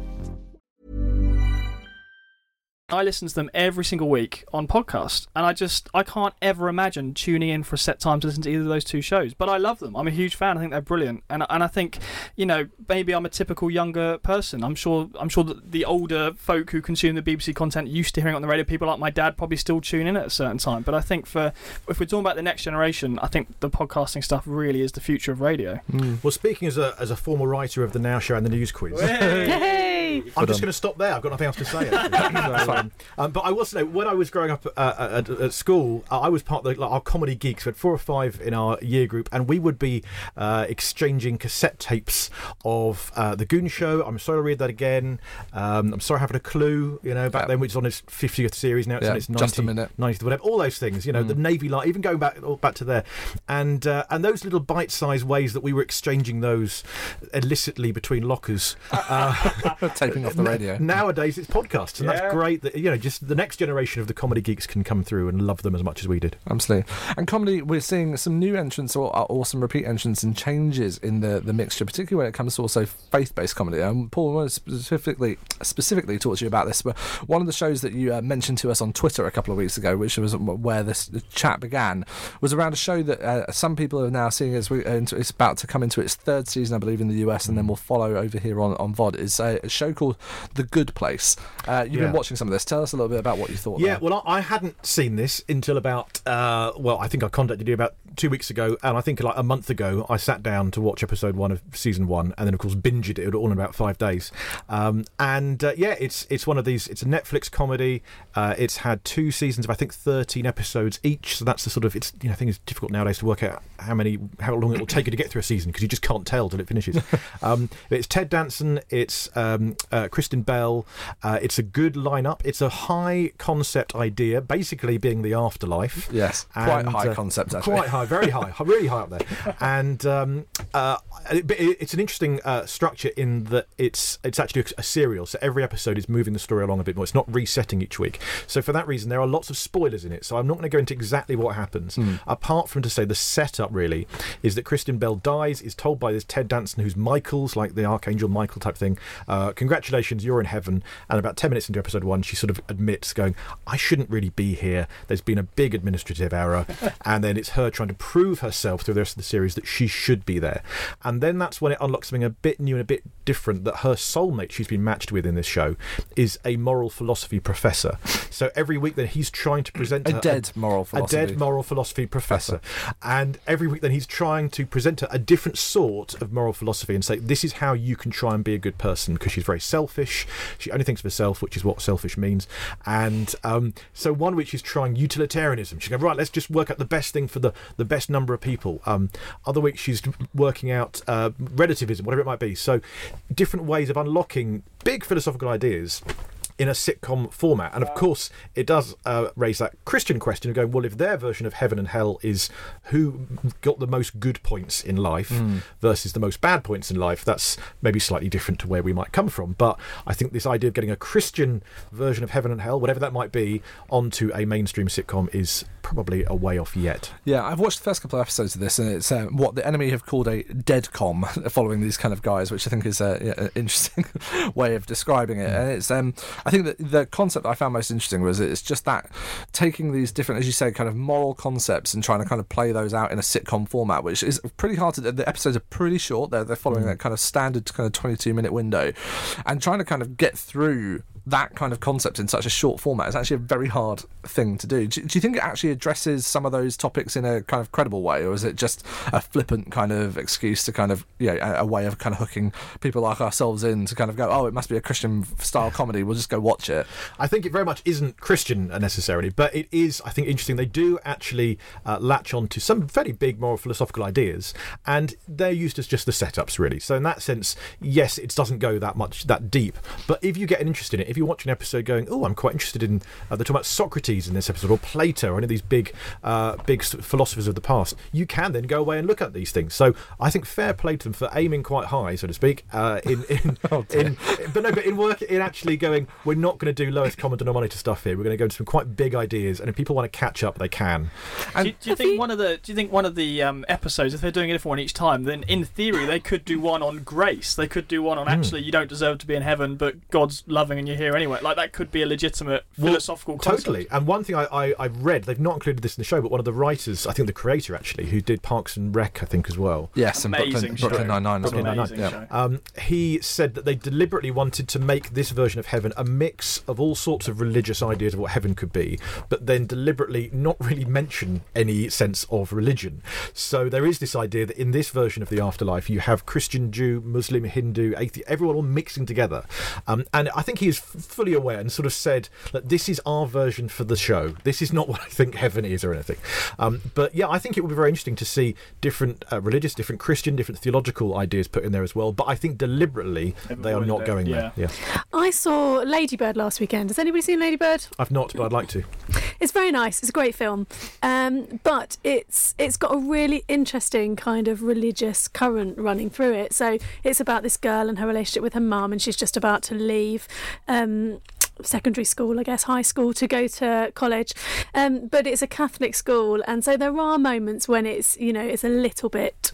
I listen to them every single week on podcast, and I just I can't ever imagine tuning in for a set time to listen to either of those two shows. But I love them. I'm a huge fan. I think they're brilliant, and and I think, you know, maybe I'm a typical younger person. I'm sure I'm sure that the older folk who consume the B B C content used to hearing it on the radio. People like my dad probably still tune in at a certain time. But I think for if we're talking about the next generation, I think the podcasting stuff really is the future of radio. Mm. Well, speaking as a as a former writer of The Now Show and The News Quiz, hey. Hey. I'm just going to stop there. I've got nothing else to say. So, Um, but I will say, when I was growing up uh, at, at school, I was part of the, like, our comedy geeks. We had four or five in our year group, and we would be uh, exchanging cassette tapes of uh, The Goon Show. I'm sorry to read that again. Um, I'm sorry I haven't a clue. You know, back yeah. then, which was on its fiftieth series. Now it's yeah, on its ninetieth, whatever. All those things. You know, mm. the Navy Light. Even going back all back to there, and uh, and those little bite-sized ways that we were exchanging those illicitly between lockers. Uh, Taking off the radio. N- nowadays, it's podcasts, and yeah. that's great. That, you know, just the next generation of the comedy geeks can come through and love them as much as we did. Absolutely. And comedy, we're seeing some new entrants or, or some repeat entrants and changes in the, the mixture, particularly when it comes to also faith-based comedy. And um, Paul, I want to specifically, specifically talk to you about this. But one of the shows that you uh, mentioned to us on Twitter a couple of weeks ago, which was where this chat began, was around a show that uh, some people are now seeing as we, uh, it's about to come into its third season, I believe, in the U S, and then will follow over here on, on V O D. It's a, a show called The Good Place. Uh, you've yeah. been watching some of this. Tell us a little bit about what you thought. Yeah, there. Well, I hadn't seen this until about, uh, well, I think I contacted you about two weeks ago, and I think like a month ago, I sat down to watch episode one of season one, and then, of course, binged it all in about five days. Um, and, uh, yeah, it's it's one of these, it's a Netflix comedy. Uh, it's had two seasons of, I think, thirteen episodes each, so that's the sort of, it's, you know, I think it's difficult nowadays to work out how many, how long it will take you to get through a season, because you just can't tell till it finishes. um, it's Ted Danson, it's um, uh, Kristen Bell, uh, it's a good lineup. It's a high concept idea, basically being the afterlife. Yes, quite and, high uh, concept, actually. Quite high, very high, really high up there. And um, uh, it, it's an interesting uh, structure in that it's it's actually a serial, so every episode is moving the story along a bit more. It's not resetting each week. So for that reason, there are lots of spoilers in it, so I'm not going to go into exactly what happens, mm. apart from to say the setup, really, is that Kristen Bell dies, is told by this Ted Danson, who's Michael's, like the Archangel Michael type thing, uh, congratulations, you're in heaven, and about ten minutes into episode one, she sort of admits, going, I shouldn't really be here, there's been a big administrative error, and then it's her trying to prove herself through the rest of the series that she should be there. And then that's when it unlocks something a bit new and a bit different, that her soulmate she's been matched with in this show is a moral philosophy professor. So every week then he's trying to present a her dead a, moral philosophy a dead moral philosophy professor, and every week then he's trying to present her a different sort of moral philosophy and say, this is how you can try and be a good person, because she's very selfish, she only thinks of herself, which is what selfish means. And um, so one week she's trying utilitarianism, she's going, right, let's just work out the best thing for the, the best number of people. Um, other week she's working out uh, relativism, whatever it might be. So different ways of unlocking big philosophical ideas in a sitcom format. And of course it does uh, raise that Christian question of going, well, if their version of heaven and hell is who got the most good points in life mm. versus the most bad points in life, that's maybe slightly different to where we might come from. But I think this idea of getting a Christian version of heaven and hell, whatever that might be, onto a mainstream sitcom is probably a way off yet. Yeah, I've watched the first couple of episodes of this, and it's uh, what the N M E have called a deadcom, following these kind of guys, which I think is a, yeah, an interesting way of describing it. And it's um, I I think that the concept I found most interesting was it's just that taking these different, as you say, kind of moral concepts and trying to kind of play those out in a sitcom format, which is pretty hard to do. The episodes are pretty short. They're, they're following mm. that kind of standard kind of twenty-two minute window, and trying to kind of get through that kind of concept in such a short format is actually a very hard thing to do. Do, do you think it actually addresses some of those topics in a kind of credible way, or is it just a flippant kind of excuse to kind of, you know, a, a way of kind of hooking people like ourselves in to kind of go, oh, it must be a Christian style comedy, we'll just go watch it? I think it very much isn't Christian necessarily, but it is, I think, interesting. They do actually uh, latch on to some very big moral philosophical ideas, and they're used as just the setups, really. So in that sense, yes, it doesn't go that much that deep, but if you get interested in it, if you watch an episode going, oh, I'm quite interested in uh, they're talking about Socrates in this episode, or Plato, or any of these big uh, big philosophers of the past, you can then go away and look at these things. So I think fair play to them for aiming quite high, so to speak, uh, in, in, oh, in but no, but in work, in actually going, we're not going to do lowest common denominator stuff here. We're going to go into some quite big ideas, and if people want to catch up, they can. And do you, do you think one of the do you think one of the um, episodes, if they're doing a different one each time, then in theory they could do one on grace. They could do one on actually mm. you don't deserve to be in heaven, but God's loving and you're here anyway. Like, that could be a legitimate philosophical well, concept. Totally. And one thing I, I, I read, they've not included this in the show, but one of the writers, I think the creator actually, who did Parks and Rec, I think, as well. Yes, and Brooklyn, Brooklyn Nine-Nine as well. Amazing yeah. um, he said that they deliberately wanted to make this version of heaven a mix of all sorts of religious ideas of what heaven could be, but then deliberately not really mention any sense of religion. So there is this idea that in this version of the afterlife, you have Christian, Jew, Muslim, Hindu, atheist, everyone all mixing together. Um, and I think he is f- fully aware and sort of said that this is our version for the show. This is not what I think heaven is or anything. Um, but yeah, I think it would be very interesting to see different uh, religious, different Christian, different theological ideas put in there as well. But I think deliberately Everybody they are not going yeah. there. Yeah. I saw Lady Bird last weekend. Has anybody seen Lady Bird? I've not, but I'd like to. It's very nice. It's a great film. Um, but it's it's got a really interesting kind of religious current running through it. So it's about this girl and her relationship with her mum, and she's just about to leave um, secondary school, I guess, high school, to go to college. Um, but it's a Catholic school, and so there are moments when it's, you know, it's a little bit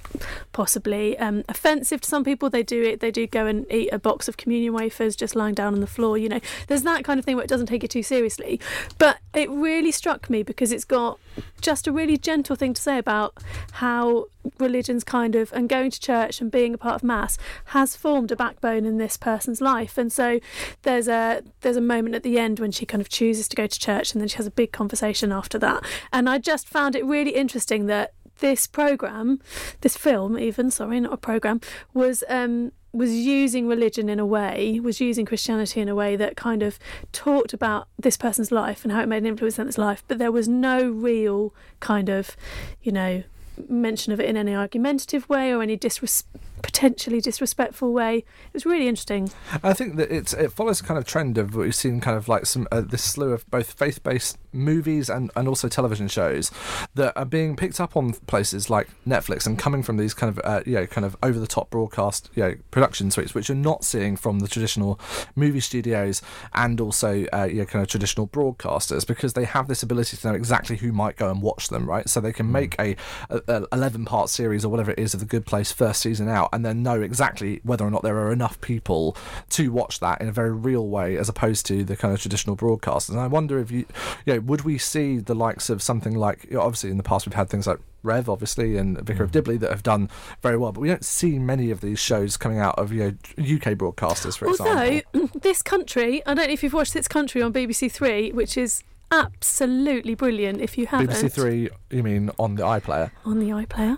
possibly um, offensive to some people. They do it. They do go and eat a box of communion wafers just lying down on the floor. You know, there's that kind of thing where it doesn't take it too seriously. But it really struck me because it's got just a really gentle thing to say about how religions kind of, and going to church and being a part of mass, has formed a backbone in this person's life. And so there's a there's a moment at the end when she kind of chooses to go to church, and then she has a big conversation after that. And I just found it really interesting that this programme, this film even, sorry, not a programme, was um, was using religion in a way, was using Christianity in a way that kind of talked about this person's life and how it made an influence on its life, but there was no real kind of, you know, mention of it in any argumentative way or any disres- potentially disrespectful way. It was really interesting. I think that it's it follows a kind of trend of what we've seen, kind of like some uh, this slew of both faith-based movies and, and also television shows that are being picked up on places like Netflix and coming from these kind of uh, you know kind of over-the-top broadcast you know production suites, which you're not seeing from the traditional movie studios and also uh, you know kind of traditional broadcasters, because they have this ability to know exactly who might go and watch them, right? So they can make a, a, a eleven-part series or whatever it is of The Good Place first season out, and then know exactly whether or not there are enough people to watch that in a very real way, as opposed to the kind of traditional broadcasters. And I wonder if you, you know, would we see the likes of something like, you know, obviously in the past we've had things like Rev, obviously, and Vicar of Dibley that have done very well, but we don't see many of these shows coming out of, you know, U K broadcasters, for example. Although This Country, I don't know if you've watched This Country on B B C Three, which is absolutely brilliant. If you haven't, B B C Three, you mean on the iPlayer? On the iPlayer,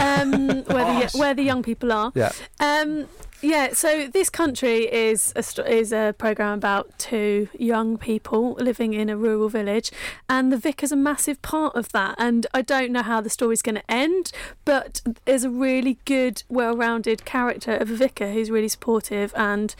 um, where the where the young people are. Yeah. Um, yeah. So This Country is a, is a program about two young people living in a rural village, and the vicar's a massive part of that. And I don't know how the story's going to end, but there's a really good, well-rounded character of a vicar who's really supportive and.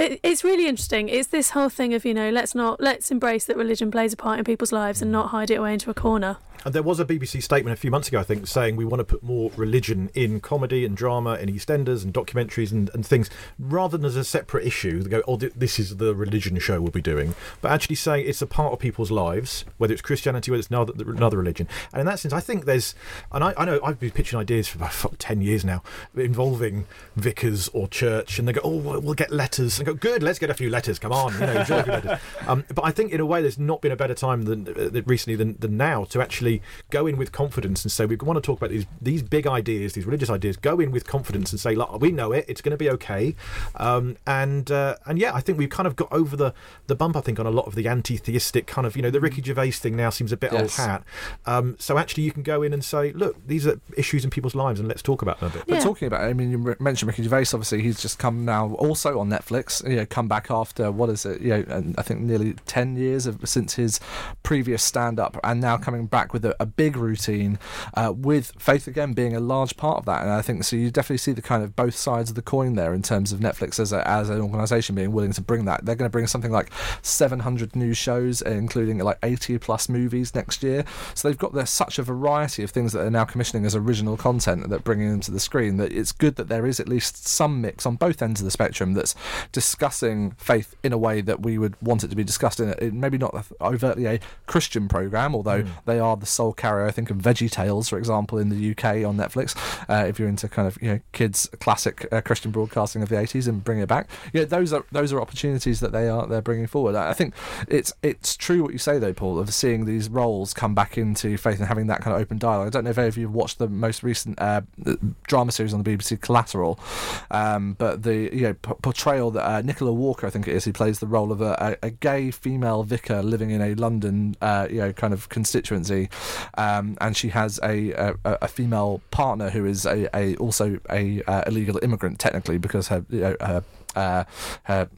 It's really interesting. It's this whole thing of, you know, let's not let's embrace that religion plays a part in people's lives and not hide it away into a corner. And there was a B B C statement a few months ago, I think, saying we want to put more religion in comedy and drama and EastEnders and documentaries and, and things, rather than as a separate issue. They go, oh, th- this is the religion show we'll be doing. But actually saying it's a part of people's lives, whether it's Christianity, whether it's another, another religion. And in that sense, I think there's... And I, I know I've been pitching ideas for about fuck, ten years now involving vicars or church. And they go, oh, we'll get letters. And go, good, let's get a few letters. Come on, you know, enjoy a few letters. Um, but I think, in a way, there's not been a better time than uh, recently than, than now to actually go in with confidence and say, we want to talk about these these big ideas, these religious ideas. Go in with confidence and say, look, we know it, it's going to be okay. Um, and uh, and yeah, I think we've kind of got over the, the bump, I think, on a lot of the anti-theistic kind of, you know, the Ricky Gervais thing now seems a bit yes. old hat. Um, so actually you can go in and say, look, these are issues in people's lives and let's talk about them a bit. Yeah. But talking about it, I mean, you mentioned Ricky Gervais, obviously, he's just come now also on Netflix, you know, come back after, what is it, you know, I think nearly ten years of, since his previous stand-up, and now coming back with with a, a big routine, uh, with faith again being a large part of that. And I think so you definitely see the kind of both sides of the coin there in terms of Netflix as, a, as an organisation being willing to bring that. They're going to bring something like seven hundred new shows, including like eighty plus movies next year. So they've got there's such a variety of things that they're now commissioning as original content that bringing them to the screen, that it's good that there is at least some mix on both ends of the spectrum that's discussing faith in a way that we would want it to be discussed in. It, maybe not overtly a Christian programme, although mm. they are the sole carrier, I think, of VeggieTales, for example, in the U K on Netflix. Uh, if you're into kind of, you know, kids classic uh, Christian broadcasting of the eighties and bring it back, yeah, those are those are opportunities that they are they're bringing forward. I think it's it's true what you say though, Paul, of seeing these roles come back into faith and having that kind of open dialogue. I don't know if any of you have watched the most recent uh, drama series on the B B C, Collateral, um, but the you know p- portrayal that uh, Nicola Walker, I think it is, who plays the role of a, a, a gay female vicar living in a London uh, you know kind of constituency, um, and she has a, a a female partner who is a, a also a uh, illegal immigrant technically, because her you know, her uh, her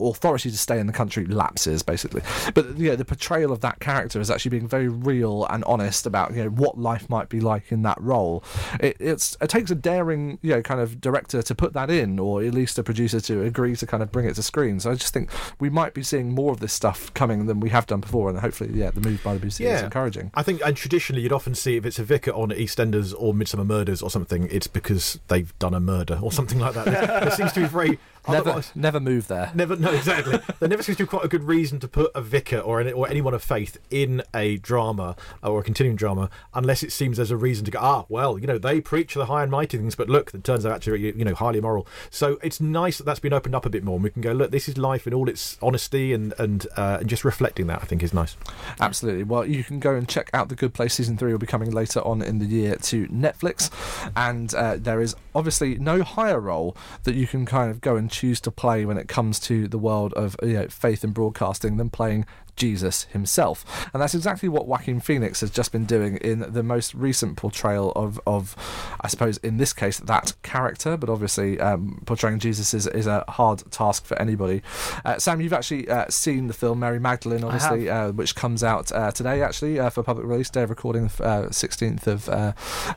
authority to stay in the country lapses, basically. But you know, the portrayal of that character is actually being very real and honest about you know what life might be like in that role. It, it's it takes a daring you know kind of director to put that in, or at least a producer to agree to kind of bring it to screen. So I just think we might be seeing more of this stuff coming than we have done before, and hopefully, yeah, the move by the B B C yeah. is encouraging. I think, and traditionally, you'd often see if it's a vicar on EastEnders or Midsummer Murders or something, it's because they've done a murder or something like that. There seems to be very never, never move there. Never. No, exactly. There never seems to be quite a good reason to put a vicar or an, or anyone of faith in a drama or a continuing drama, unless it seems there's a reason to go, ah, well, you know, they preach the high and mighty things, but look, it turns out actually, you know, highly immoral. So it's nice that that's been opened up a bit more, and we can go, look, this is life in all its honesty, and and, uh, and just reflecting that, I think, is nice. Absolutely. Well, you can go and check out The Good Place. Season three will be coming later on in the year to Netflix, and uh, there is obviously no higher role that you can kind of go and choose to play when it comes to the world of you know, faith and broadcasting than playing Jesus himself. And that's exactly what Joaquin Phoenix has just been doing in the most recent portrayal of, of I suppose in this case, that character, but obviously um, portraying Jesus is, is a hard task for anybody. Uh, Sam, you've actually uh, seen the film Mary Magdalene, obviously, uh, which comes out uh, today actually uh, for public release, day of recording, uh, sixteenth of uh,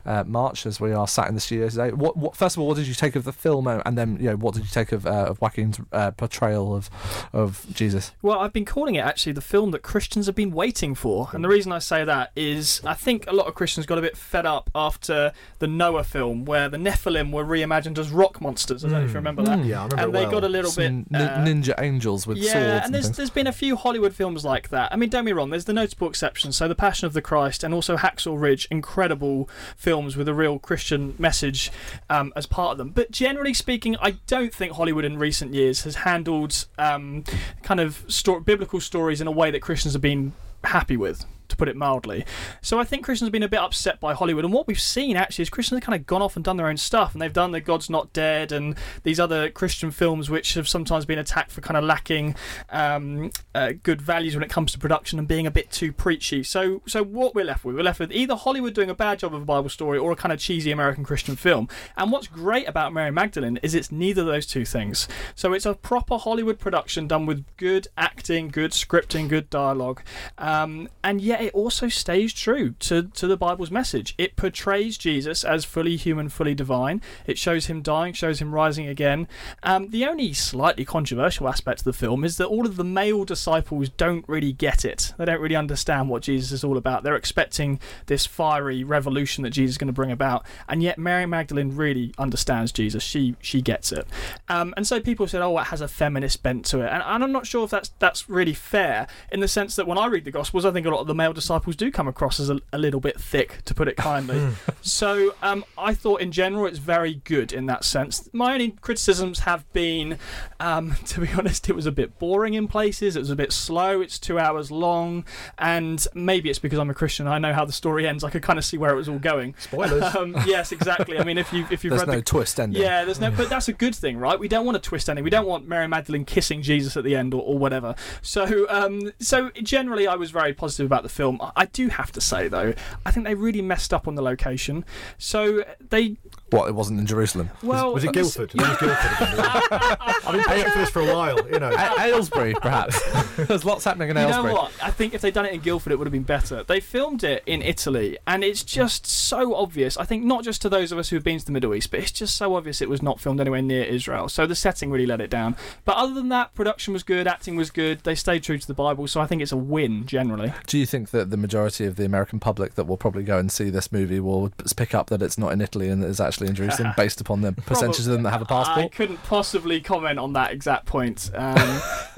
uh, March, as we are sat in the studio today. What, what, first of all, what did you take of the film, and then you know, what did you take of, uh, of Joaquin's uh, portrayal of, of Jesus? Well, I've been calling it actually the film that Christians have been waiting for, and the reason I say that is I think a lot of Christians got a bit fed up after the Noah film, where the Nephilim were reimagined as rock monsters. I don't mm. know if you remember that. Yeah, I remember. And they well. got a little Some bit uh, ninja angels with yeah, swords. Yeah, and, and there's things. There's been a few Hollywood films like that. I mean, don't be wrong. There's the notable exceptions, so The Passion of the Christ and also Hacksaw Ridge, incredible films with a real Christian message um, as part of them. But generally speaking, I don't think Hollywood in recent years has handled um, kind of sto- biblical stories in a way way that Christians have been happy with, to put it mildly. So I think Christians have been a bit upset by Hollywood, and what we've seen actually is Christians have kind of gone off and done their own stuff, and they've done the God's Not Dead and these other Christian films which have sometimes been attacked for kind of lacking um, uh, good values when it comes to production and being a bit too preachy. So so what we're left with, we're left with either Hollywood doing a bad job of a Bible story or a kind of cheesy American Christian film. And what's great about Mary Magdalene is it's neither of those two things. So it's a proper Hollywood production done with good acting, good scripting, good dialogue. Um, and yet it also stays true to, to the Bible's message. It portrays Jesus as fully human, fully divine. It shows him dying, shows him rising again. Um, the only slightly controversial aspect of the film is that all of the male disciples don't really get it. They don't really understand what Jesus is all about. They're expecting this fiery revolution that Jesus is going to bring about, and yet Mary Magdalene really understands Jesus. She she gets it. Um, and so people said, oh, it has a feminist bent to it. And, and I'm not sure if that's, that's really fair, in the sense that when I read the Gospels, I think a lot of the male disciples do come across as a, a little bit thick, to put it kindly. So um, I thought in general it's very good in that sense. My only criticisms have been, um, to be honest, it was a bit boring in places, it was a bit slow, it's two hours long, and maybe it's because I'm a Christian, I know how the story ends, I could kind of see where it was all going. Spoilers. Um, yes, exactly. I mean, if, you, if you've there's read no the... There's no twist ending. Yeah, there's no... But that's a good thing, right? We don't want a twist ending. We don't want Mary Magdalene kissing Jesus at the end or, or whatever. So, um, so generally I was very positive about the film. I do have to say though, I think they really messed up on the location. So they what it wasn't in Jerusalem. Well, was, was it Guildford? Yeah. It was Guildford. I've been paying for this for a while, you know. A- Aylesbury, perhaps. There's lots happening in you Aylesbury. You know what? I think if they'd done it in Guildford, it would have been better. They filmed it in Italy, and it's just so obvious. I think not just to those of us who've been to the Middle East, but it's just so obvious it was not filmed anywhere near Israel. So the setting really let it down. But other than that, production was good, acting was good. They stayed true to the Bible, so I think it's a win generally. Do you think think that the majority of the American public that will probably go and see this movie will pick up that it's not in Italy and that it's actually in Jerusalem based upon the percentage of them that have a passport. I couldn't possibly comment on that exact point. Um,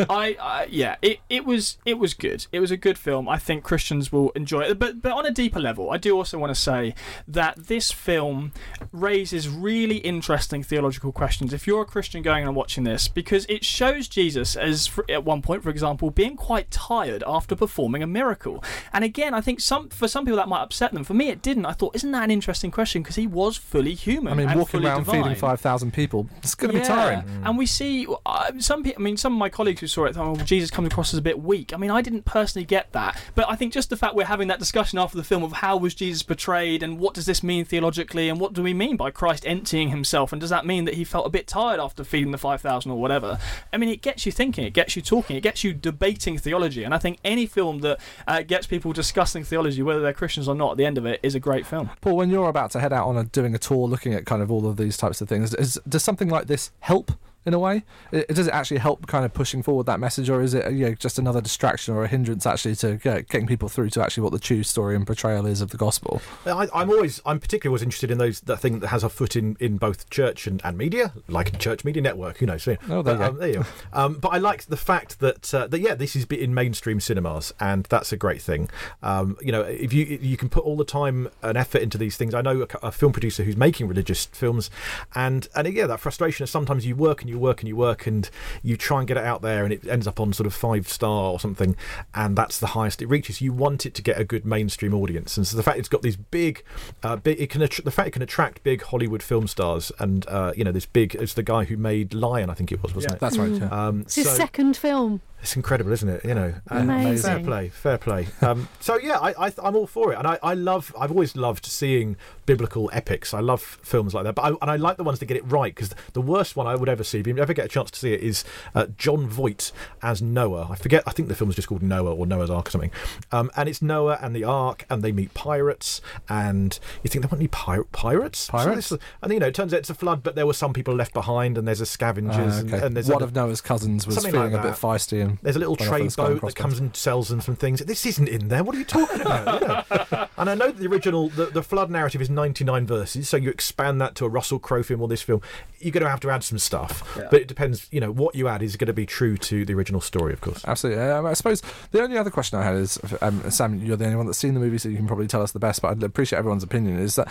I, I yeah, it, it was it was good. It was a good film. I think Christians will enjoy it. But but on a deeper level, I do also want to say that this film raises really interesting theological questions. If you're a Christian going and watching this, because it shows Jesus as at one point, for example, being quite tired after performing a miracle. And again, I think some for some people that might upset them. For me, it didn't. I thought, isn't that an interesting question? Because he was fully human. I mean, and walking around divine. Feeding five thousand people, it's going to yeah. be tiring. Mm. And we see uh, some people. I mean, some of my colleagues who saw it thought, well, Jesus comes across as a bit weak. I mean, I didn't personally get that, but I think just the fact we're having that discussion after the film of how was Jesus portrayed and what does this mean theologically and what do we mean by Christ emptying himself and does that mean that he felt a bit tired after feeding the five thousand or whatever? I mean, it gets you thinking, it gets you talking, it gets you debating theology, and I think any film that uh, gets people discussing theology, whether they're Christians or not, at the end of it is a great film. Paul, when you're about to head out on a, doing a tour looking at kind of all of these types of things, is, does something like this help? In a way, it, does it actually help kind of pushing forward that message, or is it, you know, just another distraction or a hindrance actually to, you know, getting people through to actually what the true story and portrayal is of the gospel? I, I'm always, I'm particularly always interested in those that thing that has a foot in, in both church and, and media, like a church media network, you know. So, oh, there, but, you um, there you go. Um, but I like the fact that uh, that yeah, this is in mainstream cinemas, and that's a great thing. Um, you know, if you you can put all the time and effort into these things. I know a, a film producer who's making religious films, and and yeah, that frustration is sometimes you work and. You work and you work and you try and get it out there and it ends up on sort of five star or something, and that's the highest it reaches. You want it to get a good mainstream audience, and so the fact it's got these big, uh, big it can att- the fact it can attract big Hollywood film stars, and uh, you know this big. It's the guy who made Lion, I think it was, wasn't yeah, it? That's right. Mm. Yeah. Um, it's his so- second film. It's incredible, isn't it? You know, amazing. Fair play, fair play. Um, so yeah, I, I, I'm all for it, and I, I love. I've always loved seeing biblical epics. I love films like that, but I, and I like the ones that get it right, because the worst one I would ever see, if you ever get a chance to see it, is uh, John Voight as Noah. I forget. I think the film is just called Noah or Noah's Ark or something. Um, and it's Noah and the Ark, and they meet pirates, and you think they want any pir- pirates? Pirates. So this, and you know, it turns out it's a flood, but there were some people left behind, and there's a scavengers. Uh, okay. and, and there's one a, of Noah's cousins was feeling like a bit feisty. And there's a little trade boat that comes and sells them some things. This isn't in there. What are you talking about? You know? And I know that the original, the, the flood narrative is ninety-nine verses, so you expand that to a Russell Crowe film or this film, you're going to have to add some stuff. Yeah. But it depends, you know, what you add is going to be true to the original story, of course. Absolutely. Um, I suppose the only other question I had is, um, Sam, you're the only one that's seen the movie, so you can probably tell us the best, but I'd appreciate everyone's opinion, is that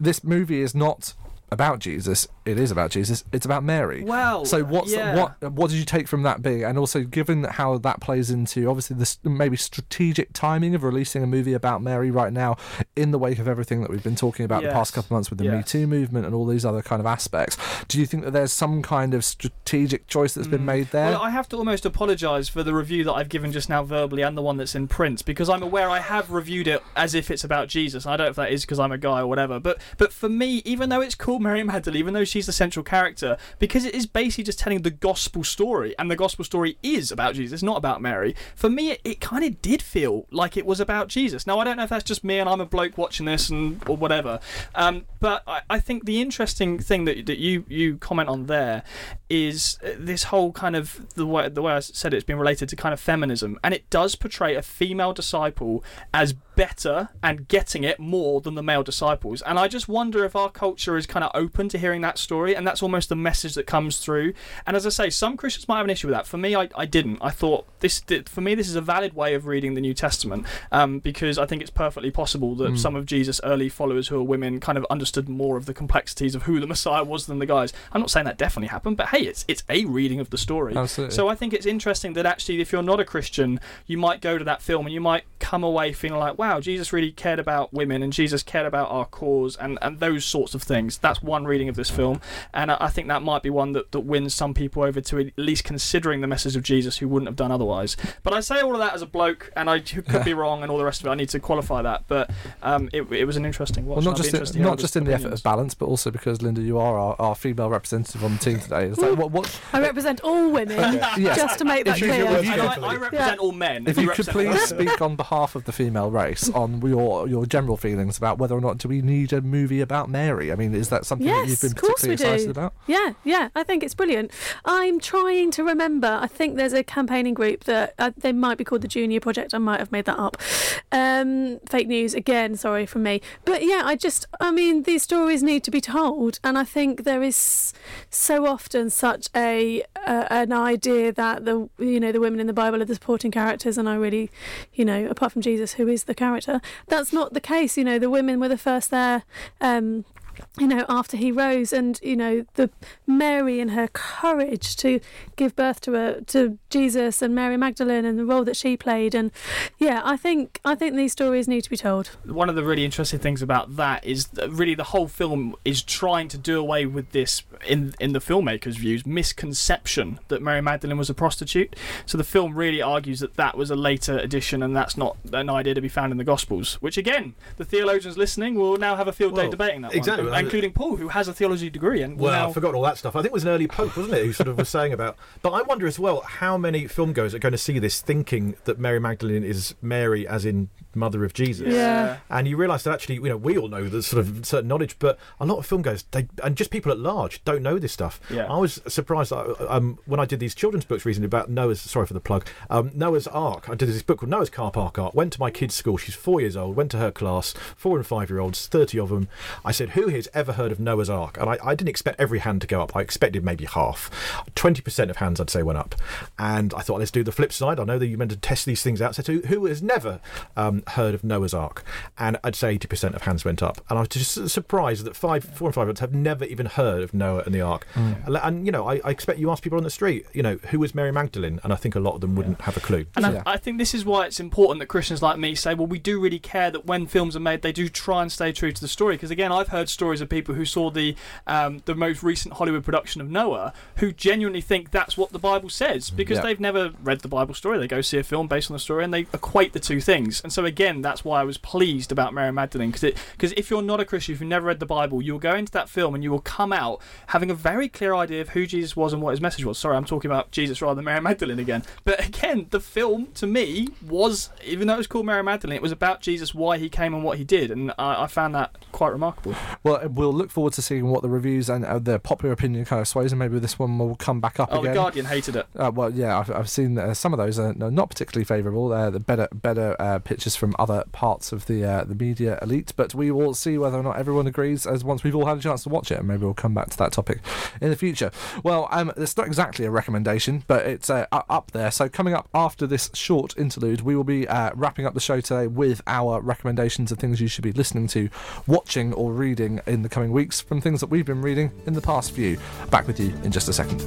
this movie is not... about Jesus. It is about Jesus. It's about Mary. Well, so what's yeah. what what did you take from that being, and also given how that plays into obviously this maybe strategic timing of releasing a movie about Mary right now in the wake of everything that we've been talking about yes. the past couple of months with the yes. Me Too movement and all these other kind of aspects, do you think that there's some kind of strategic choice that's mm. been made there? Well, I have to almost apologise for the review that I've given just now verbally and the one that's in print, because I'm aware I have reviewed it as if it's about Jesus. I don't know if that is because I'm a guy or whatever, but but for me, even though it's cool Miriam Hadley, even though she's the central character, because it is basically just telling the gospel story, and the gospel story is about Jesus, not about Mary. For me, it, it kind of did feel like it was about Jesus. Now, I don't know if that's just me and I'm a bloke watching this and or whatever, um, but I, I think the interesting thing that that you, you comment on there is this whole kind of the way, the way I said it's been related to kind of feminism, and it does portray a female disciple as better and getting it more than the male disciples, and I just wonder if our culture is kind of open to hearing that story, and that's almost the message that comes through. And as I say, some Christians might have an issue with that. For me, I, I didn't. I thought this did, for me this is a valid way of reading the New Testament, um, because I think it's perfectly possible that mm. some of Jesus' early followers who are women kind of understood more of the complexities of who the Messiah was than the guys. I'm not saying that definitely happened, but hey, it's it's a reading of the story. Absolutely. So I think it's interesting that actually if you're not a Christian, you might go to that film and you might come away feeling like, wow, wow, Jesus really cared about women and Jesus cared about our cause and, and those sorts of things. That's one reading of this film, and I, I think that might be one that, that wins some people over to at least considering the message of Jesus who wouldn't have done otherwise. But I say all of that as a bloke, and I could yeah. be wrong and all the rest of it. I need to qualify that, but um, it, it was an interesting watch. Well, not just, in, not just in the effort of balance, but also because, Linda, you are our, our female representative on the team today. It's like, what, what, I represent all women, yes. just to make that if clear. You, you, I, I represent yeah. all men. If you, you could please speak on behalf of the female race. advice on your your general feelings about whether or not do we need a movie about Mary. I mean, is that something yes, that you've been particularly excited about? Yeah, yeah, I think it's brilliant. I'm trying to remember. I think there's a campaigning group that uh, they might be called the Junior Project. I might have made that up. Um, fake news again, sorry from me. But yeah, I just, I mean, these stories need to be told, and I think there is so often such a uh, an idea that the you know the women in the Bible are the supporting characters, and I really, you know, apart from Jesus, who is the character? That's not the case. You know, the women were the first there. Um, you know, after he rose, and you know, the Mary and her courage to give birth to a to Jesus, and Mary Magdalene and the role that she played, and yeah, I think I think these stories need to be told. One of the really interesting things about that is that really the whole film is trying to do away with this, in in the filmmaker's views, misconception that Mary Magdalene was a prostitute. So the film really argues that that was a later addition, and that's not an idea to be found in the Gospels. Which again, the theologians listening will now have a field well, day debating that exactly. one. Including Paul, who has a theology degree. And well, now... I forgot all that stuff. I think it was an early pope, wasn't it, who sort of was saying about... But I wonder as well how many filmgoers are going to see this thinking that Mary Magdalene is Mary as in Mother of Jesus. Yeah. And you realise that actually, you know, we all know there's sort of certain knowledge, but a lot of filmgoers, they, and just people at large, don't know this stuff. Yeah. I was surprised um, when I did these children's books recently about Noah's... Sorry for the plug. Um, Noah's Ark. I did this book called Noah's Car Park Ark. Went to my kid's school. She's four years old. Went to her class. Four and five-year-olds, thirty of them. I said, who has ever heard of Noah's Ark? And I, I didn't expect every hand to go up. I expected maybe half. twenty percent of hands, I'd say, went up. And I thought, let's do the flip side. I know that you meant to test these things out. So who, who has never um, heard of Noah's Ark? And I'd say eighty percent of hands went up. And I was just surprised that five, four and five months have never even heard of Noah and the Ark. Mm. And, and, you know, I, I expect you ask people on the street, you know, who was Mary Magdalene? And I think a lot of them wouldn't yeah. have a clue. And yeah. I, I think this is why it's important that Christians like me say, well, we do really care that when films are made, they do try and stay true to the story. Because, again, I've heard stories of people who saw the um, the most recent Hollywood production of Noah who genuinely think that's what the Bible says because yeah. they've never read the Bible story. They go see a film based on the story and they equate the two things. And so again, that's why I was pleased about Mary Magdalene, because if you're not a Christian, if you've never read the Bible, you'll go into that film and you will come out having a very clear idea of who Jesus was and what his message was. Sorry, I'm talking about Jesus rather than Mary Magdalene again. But again, the film to me was, even though it was called Mary Magdalene, it was about Jesus, why he came and what he did. And I, I found that quite remarkable. Well, we'll look forward to seeing what the reviews and uh, the popular opinion kind of sways, and maybe this one will come back up oh, again. Oh, the Guardian hated it. Uh, well, yeah, I've, I've seen uh, some of those are not particularly favourable. They're the better better uh, pictures from other parts of the uh, the media elite, but we will see whether or not everyone agrees as once we've all had a chance to watch it, and maybe we'll come back to that topic in the future. Well, um, it's not exactly a recommendation, but it's uh, up there. So coming up after this short interlude, we will be uh, wrapping up the show today with our recommendations of things you should be listening to, watching or reading in the coming weeks from things that we've been reading in the past few. Back with you in just a second.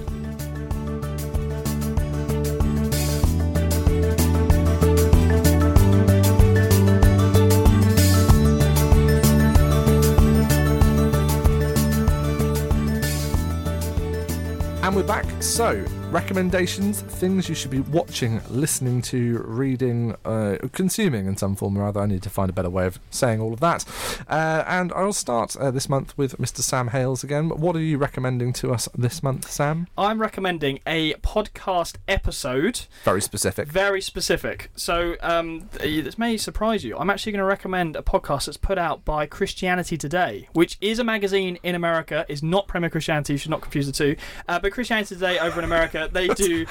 And we're back. So, recommendations, things you should be watching, listening to, reading, uh, consuming in some form or other. I need to find a better way of saying all of that. Uh, and I'll start uh, this month with Mister Sam Hales again. What are you recommending to us this month, Sam? I'm recommending a podcast episode. Very specific. Very specific. So um, this may surprise you. I'm actually going to recommend a podcast that's put out by Christianity Today, which is a magazine in America. It's not Premier Christianity. You should not confuse the two. Uh, but Christianity Today over in America. They do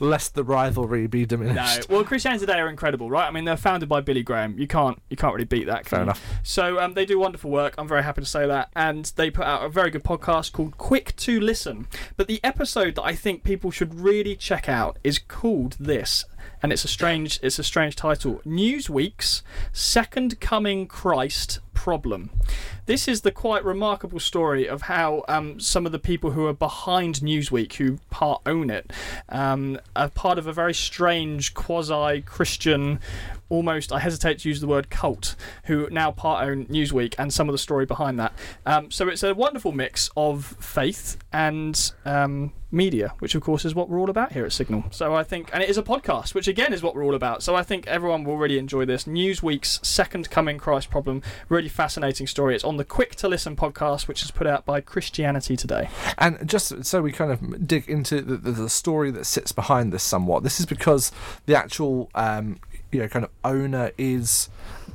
lest the rivalry be diminished. No, well, Christianity Today are incredible, right? I mean, they're founded by Billy Graham. You can't, you can't really beat that. Fair you? enough. So um, they do wonderful work. I'm very happy to say that, and they put out a very good podcast called Quick to Listen. But the episode that I think people should really check out is called this, and it's a strange, it's a strange title: Newsweek's Second Coming Christ Problem. This is the quite remarkable story of how um, some of the people who are behind Newsweek, who part own it, um, are part of a very strange quasi-Christian, almost, I hesitate to use the word cult, who now part own Newsweek and some of the story behind that. Um, so it's a wonderful mix of faith and um, media, which of course is what we're all about here at Signal. So I think, and it is a podcast, which again is what we're all about. So I think everyone will really enjoy this. Newsweek's Second Coming Christ Problem. Really fascinating story. It's on the Quick to Listen podcast, which is put out by Christianity Today. And just so we kind of dig into the, the, the story that sits behind this somewhat, this is because the actual... Um, you know, kind of owner is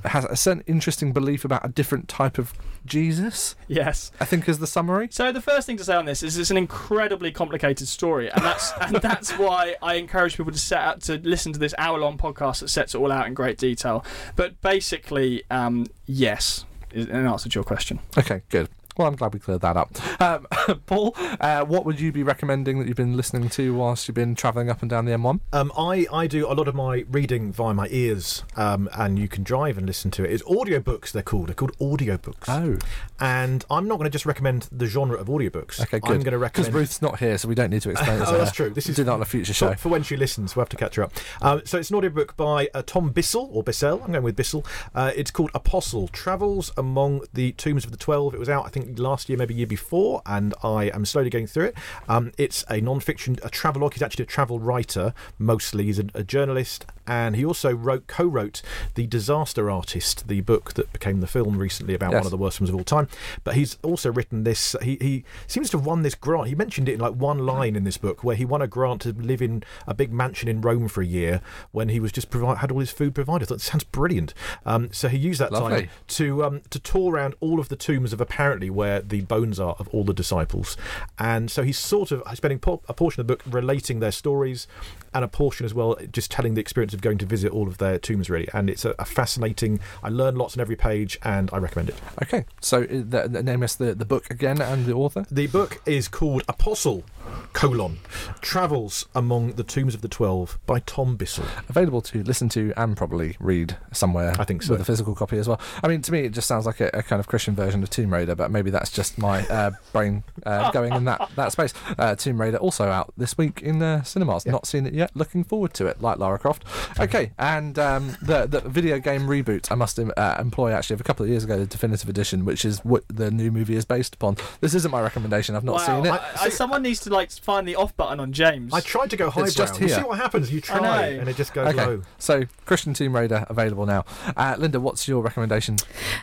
has a certain interesting belief about a different type of Jesus. Yes, I think is the summary. So the first thing to say on this is it's an incredibly complicated story, and that's and that's why I encourage people to set out to listen to this hour-long podcast that sets it all out in great detail. But basically, um, yes, in answer to your question. Okay, good. Well, I'm glad we cleared that up. Um, Paul, uh, what would you be recommending that you've been listening to whilst you've been travelling up and down the M one? Um, I, I do a lot of my reading via my ears, um, and you can drive and listen to it. It's audiobooks, they're called. They're called audiobooks. Oh. And I'm not going to just recommend the genre of audiobooks. Okay, good. I'm going to recommend... Because Ruth's not here, so we don't need to explain this. Oh, that's true. This is... Do that on a future show. For when she listens, we'll have to catch her up. Um, so it's an audiobook by uh, Tom Bissell, or Bissell. I'm going with Bissell. Uh, it's called Apostle, Travels Among the Tombs of the Twelve. It was out, I think, last year, maybe year before, and I am slowly going through it. Um, it's a non-fiction, a travelogue. He's actually a travel writer, mostly. He's a, a journalist, and he also wrote, co-wrote The Disaster Artist, the book that became the film recently about yes. one of the worst films of all time. But he's also written this, he, he seems to have won this grant. He mentioned it in like one line in this book, where he won a grant to live in a big mansion in Rome for a year when he was just provide, had all his food provided. I thought, that sounds brilliant. Um, so he used that Lovely. time to, um, to tour around all of the tombs of apparently where the bones are of all the disciples, and so he's sort of spending a portion of the book relating their stories, and a portion as well just telling the experience of going to visit all of their tombs, really. And it's a, a fascinating, I learn lots on every page, and I recommend it. Okay, so the, the name is the, the book again and the author? The book is called Apostle colon Travels Among the Tombs of the Twelve by Tom Bissell. Available to listen to and probably read somewhere, I think so, with a physical copy as well. I mean, to me it just sounds like a, a kind of Christian version of Tomb Raider, but maybe that's just my uh, brain uh, going in that, that space. Uh, Tomb Raider also out this week in uh, cinemas. Yeah. Not seen it yet. Looking forward to it, like Lara Croft. Okay, and um, the, the video game reboot I must uh, employ actually of a couple of years ago, the Definitive Edition, which is what the new movie is based upon. This isn't my recommendation. I've not wow. seen it. I, I, someone needs to like find the off button on James. I tried to go highbrow. It's just here. You see what happens. You try and it just goes okay. low. So Christian Tomb Raider available now. Uh, Linda, what's your recommendation?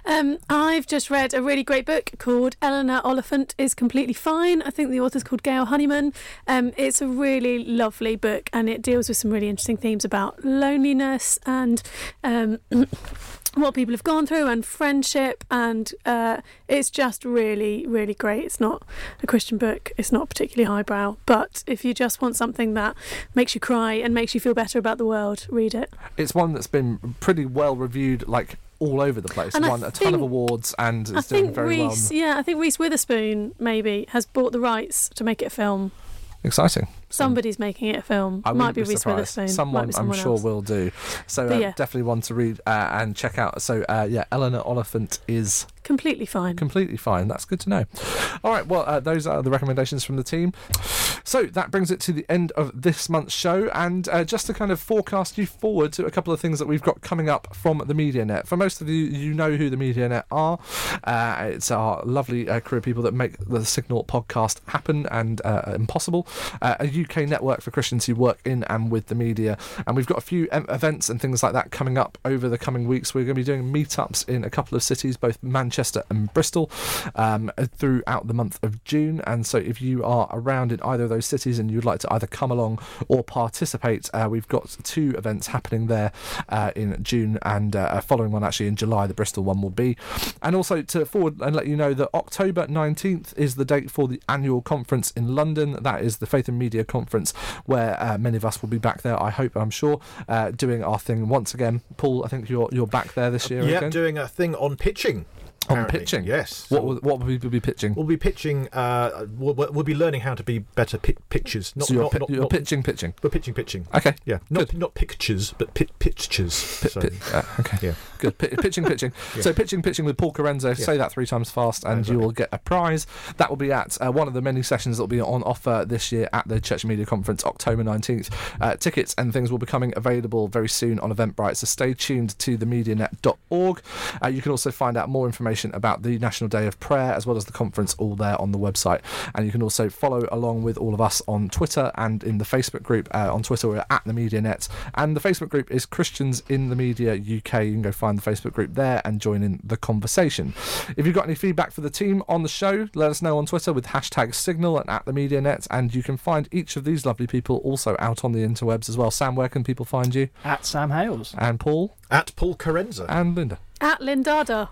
Um, I've just read a really great book called Eleanor Oliphant Is Completely Fine. I think the author's called Gail Honeyman. Um, it's a really lovely book, and it deals with some really interesting themes about loneliness and um, what people have gone through, and friendship, and uh, it's just really, really great. It's not a Christian book, it's not particularly highbrow, but if you just want something that makes you cry and makes you feel better about the world, read it. It's one that's been pretty well reviewed, like all over the place, and won think, a ton of awards, and is doing very Reece, well. Yeah, I think Reese Witherspoon maybe has bought the rights to make it a film. Exciting. Somebody's making it a film. I might be, be Reese Witherspoon. Someone, someone I'm else. sure will do. So uh, yeah. definitely one to read uh, and check out. So uh, yeah, Eleanor Oliphant Is Completely Fine. Completely Fine. That's good to know. All right. Well, uh, those are the recommendations from the team. So that brings it to the end of this month's show, and uh, just to kind of forecast you forward to a couple of things that we've got coming up from the MediaNet. For most of you, you know who the MediaNet are. Uh, it's our lovely uh, crew of people that make the Signal podcast happen and uh, impossible. Uh, a U K network for Christians who work in and with the media, and we've got a few em- events and things like that coming up over the coming weeks. We're going to be doing meetups in a couple of cities, both Manchester and Bristol, um, throughout the month of June, and so if you are around in either of those cities and you'd like to either come along or participate, uh, we've got two events happening there uh, in June, and uh, a following one actually in July. The Bristol one will be, and also to forward and let you know that October nineteenth is the date for the annual conference in London. That is the Faith and Media Conference, where uh, many of us will be back there, I hope, I'm sure, uh, doing our thing once again. Paul, I think you're you're back there this year again. Yeah, doing a thing on pitching. Apparently. On pitching, yes. What will, what will we be pitching? We'll be pitching. Uh, we'll, we'll be learning how to be better pi- pitchers. Not, so you're, not, pi- not, you're not, pitching, pitching. We're pitching, pitching. Okay, yeah. Not good. Not pictures, but pit, pitchers. P- so. pit, uh, okay, yeah. Good. P- pitching, pitching. Yeah. So pitching, pitching with Paul Carenzo. Yeah. Say that three times fast, and exactly. you will get a prize. That will be at uh, one of the many sessions that will be on offer this year at the Church Media Conference, October nineteenth. Uh, tickets and things will be coming available very soon on Eventbrite. So stay tuned to the medianet dot org. Uh, you can also find out more information information about the National Day of Prayer as well as the conference all there on the website. And you can also follow along with all of us on Twitter and in the Facebook group. Uh, on Twitter, we're at the MediaNet, and the Facebook group is Christians in the Media U K. You can go find the Facebook group there and join in the conversation. If you've got any feedback for the team on the show, let us know on Twitter with hashtag Signal and at the MediaNet, and you can find each of these lovely people also out on the interwebs as well. Sam, where can people find you? At Sam Hales. And Paul? At Paul Carenza. And Linda? At Lindada.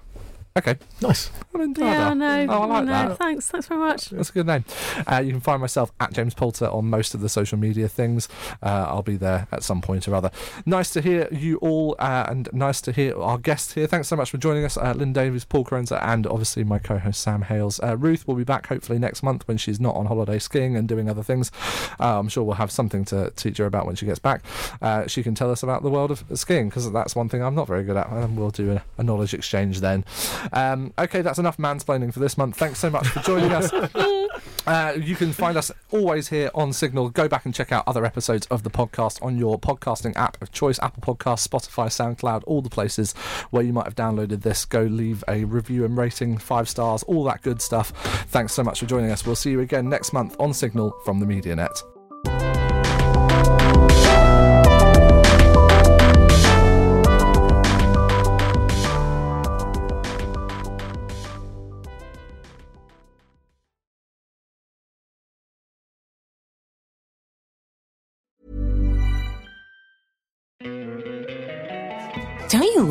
Okay. Nice. Yeah, I know. Oh, I like no, that. Thanks. Thanks very much. That's a good name. Uh, you can find myself at James Poulter on most of the social media things. Uh, I'll be there at some point or other. Nice to hear you all uh, and nice to hear our guests here. Thanks so much for joining us. Uh, Lynn Davies, Paul Carenza, and obviously my co-host Sam Hales. Uh, Ruth will be back hopefully next month when she's not on holiday skiing and doing other things. Uh, I'm sure we'll have something to teach her about when she gets back. Uh, she can tell us about the world of skiing because that's one thing I'm not very good at, and we'll do a, a knowledge exchange then. Um, okay, that's enough mansplaining for this month. Thanks so much for joining us. Uh, you can find us always here on Signal. Go back and check out other episodes of the podcast on your podcasting app of choice, Apple Podcasts, Spotify, SoundCloud, all the places where you might have downloaded this. Go leave a review and rating, five stars, all that good stuff. Thanks so much for joining us. We'll see you again next month on Signal from the MediaNet. Don't you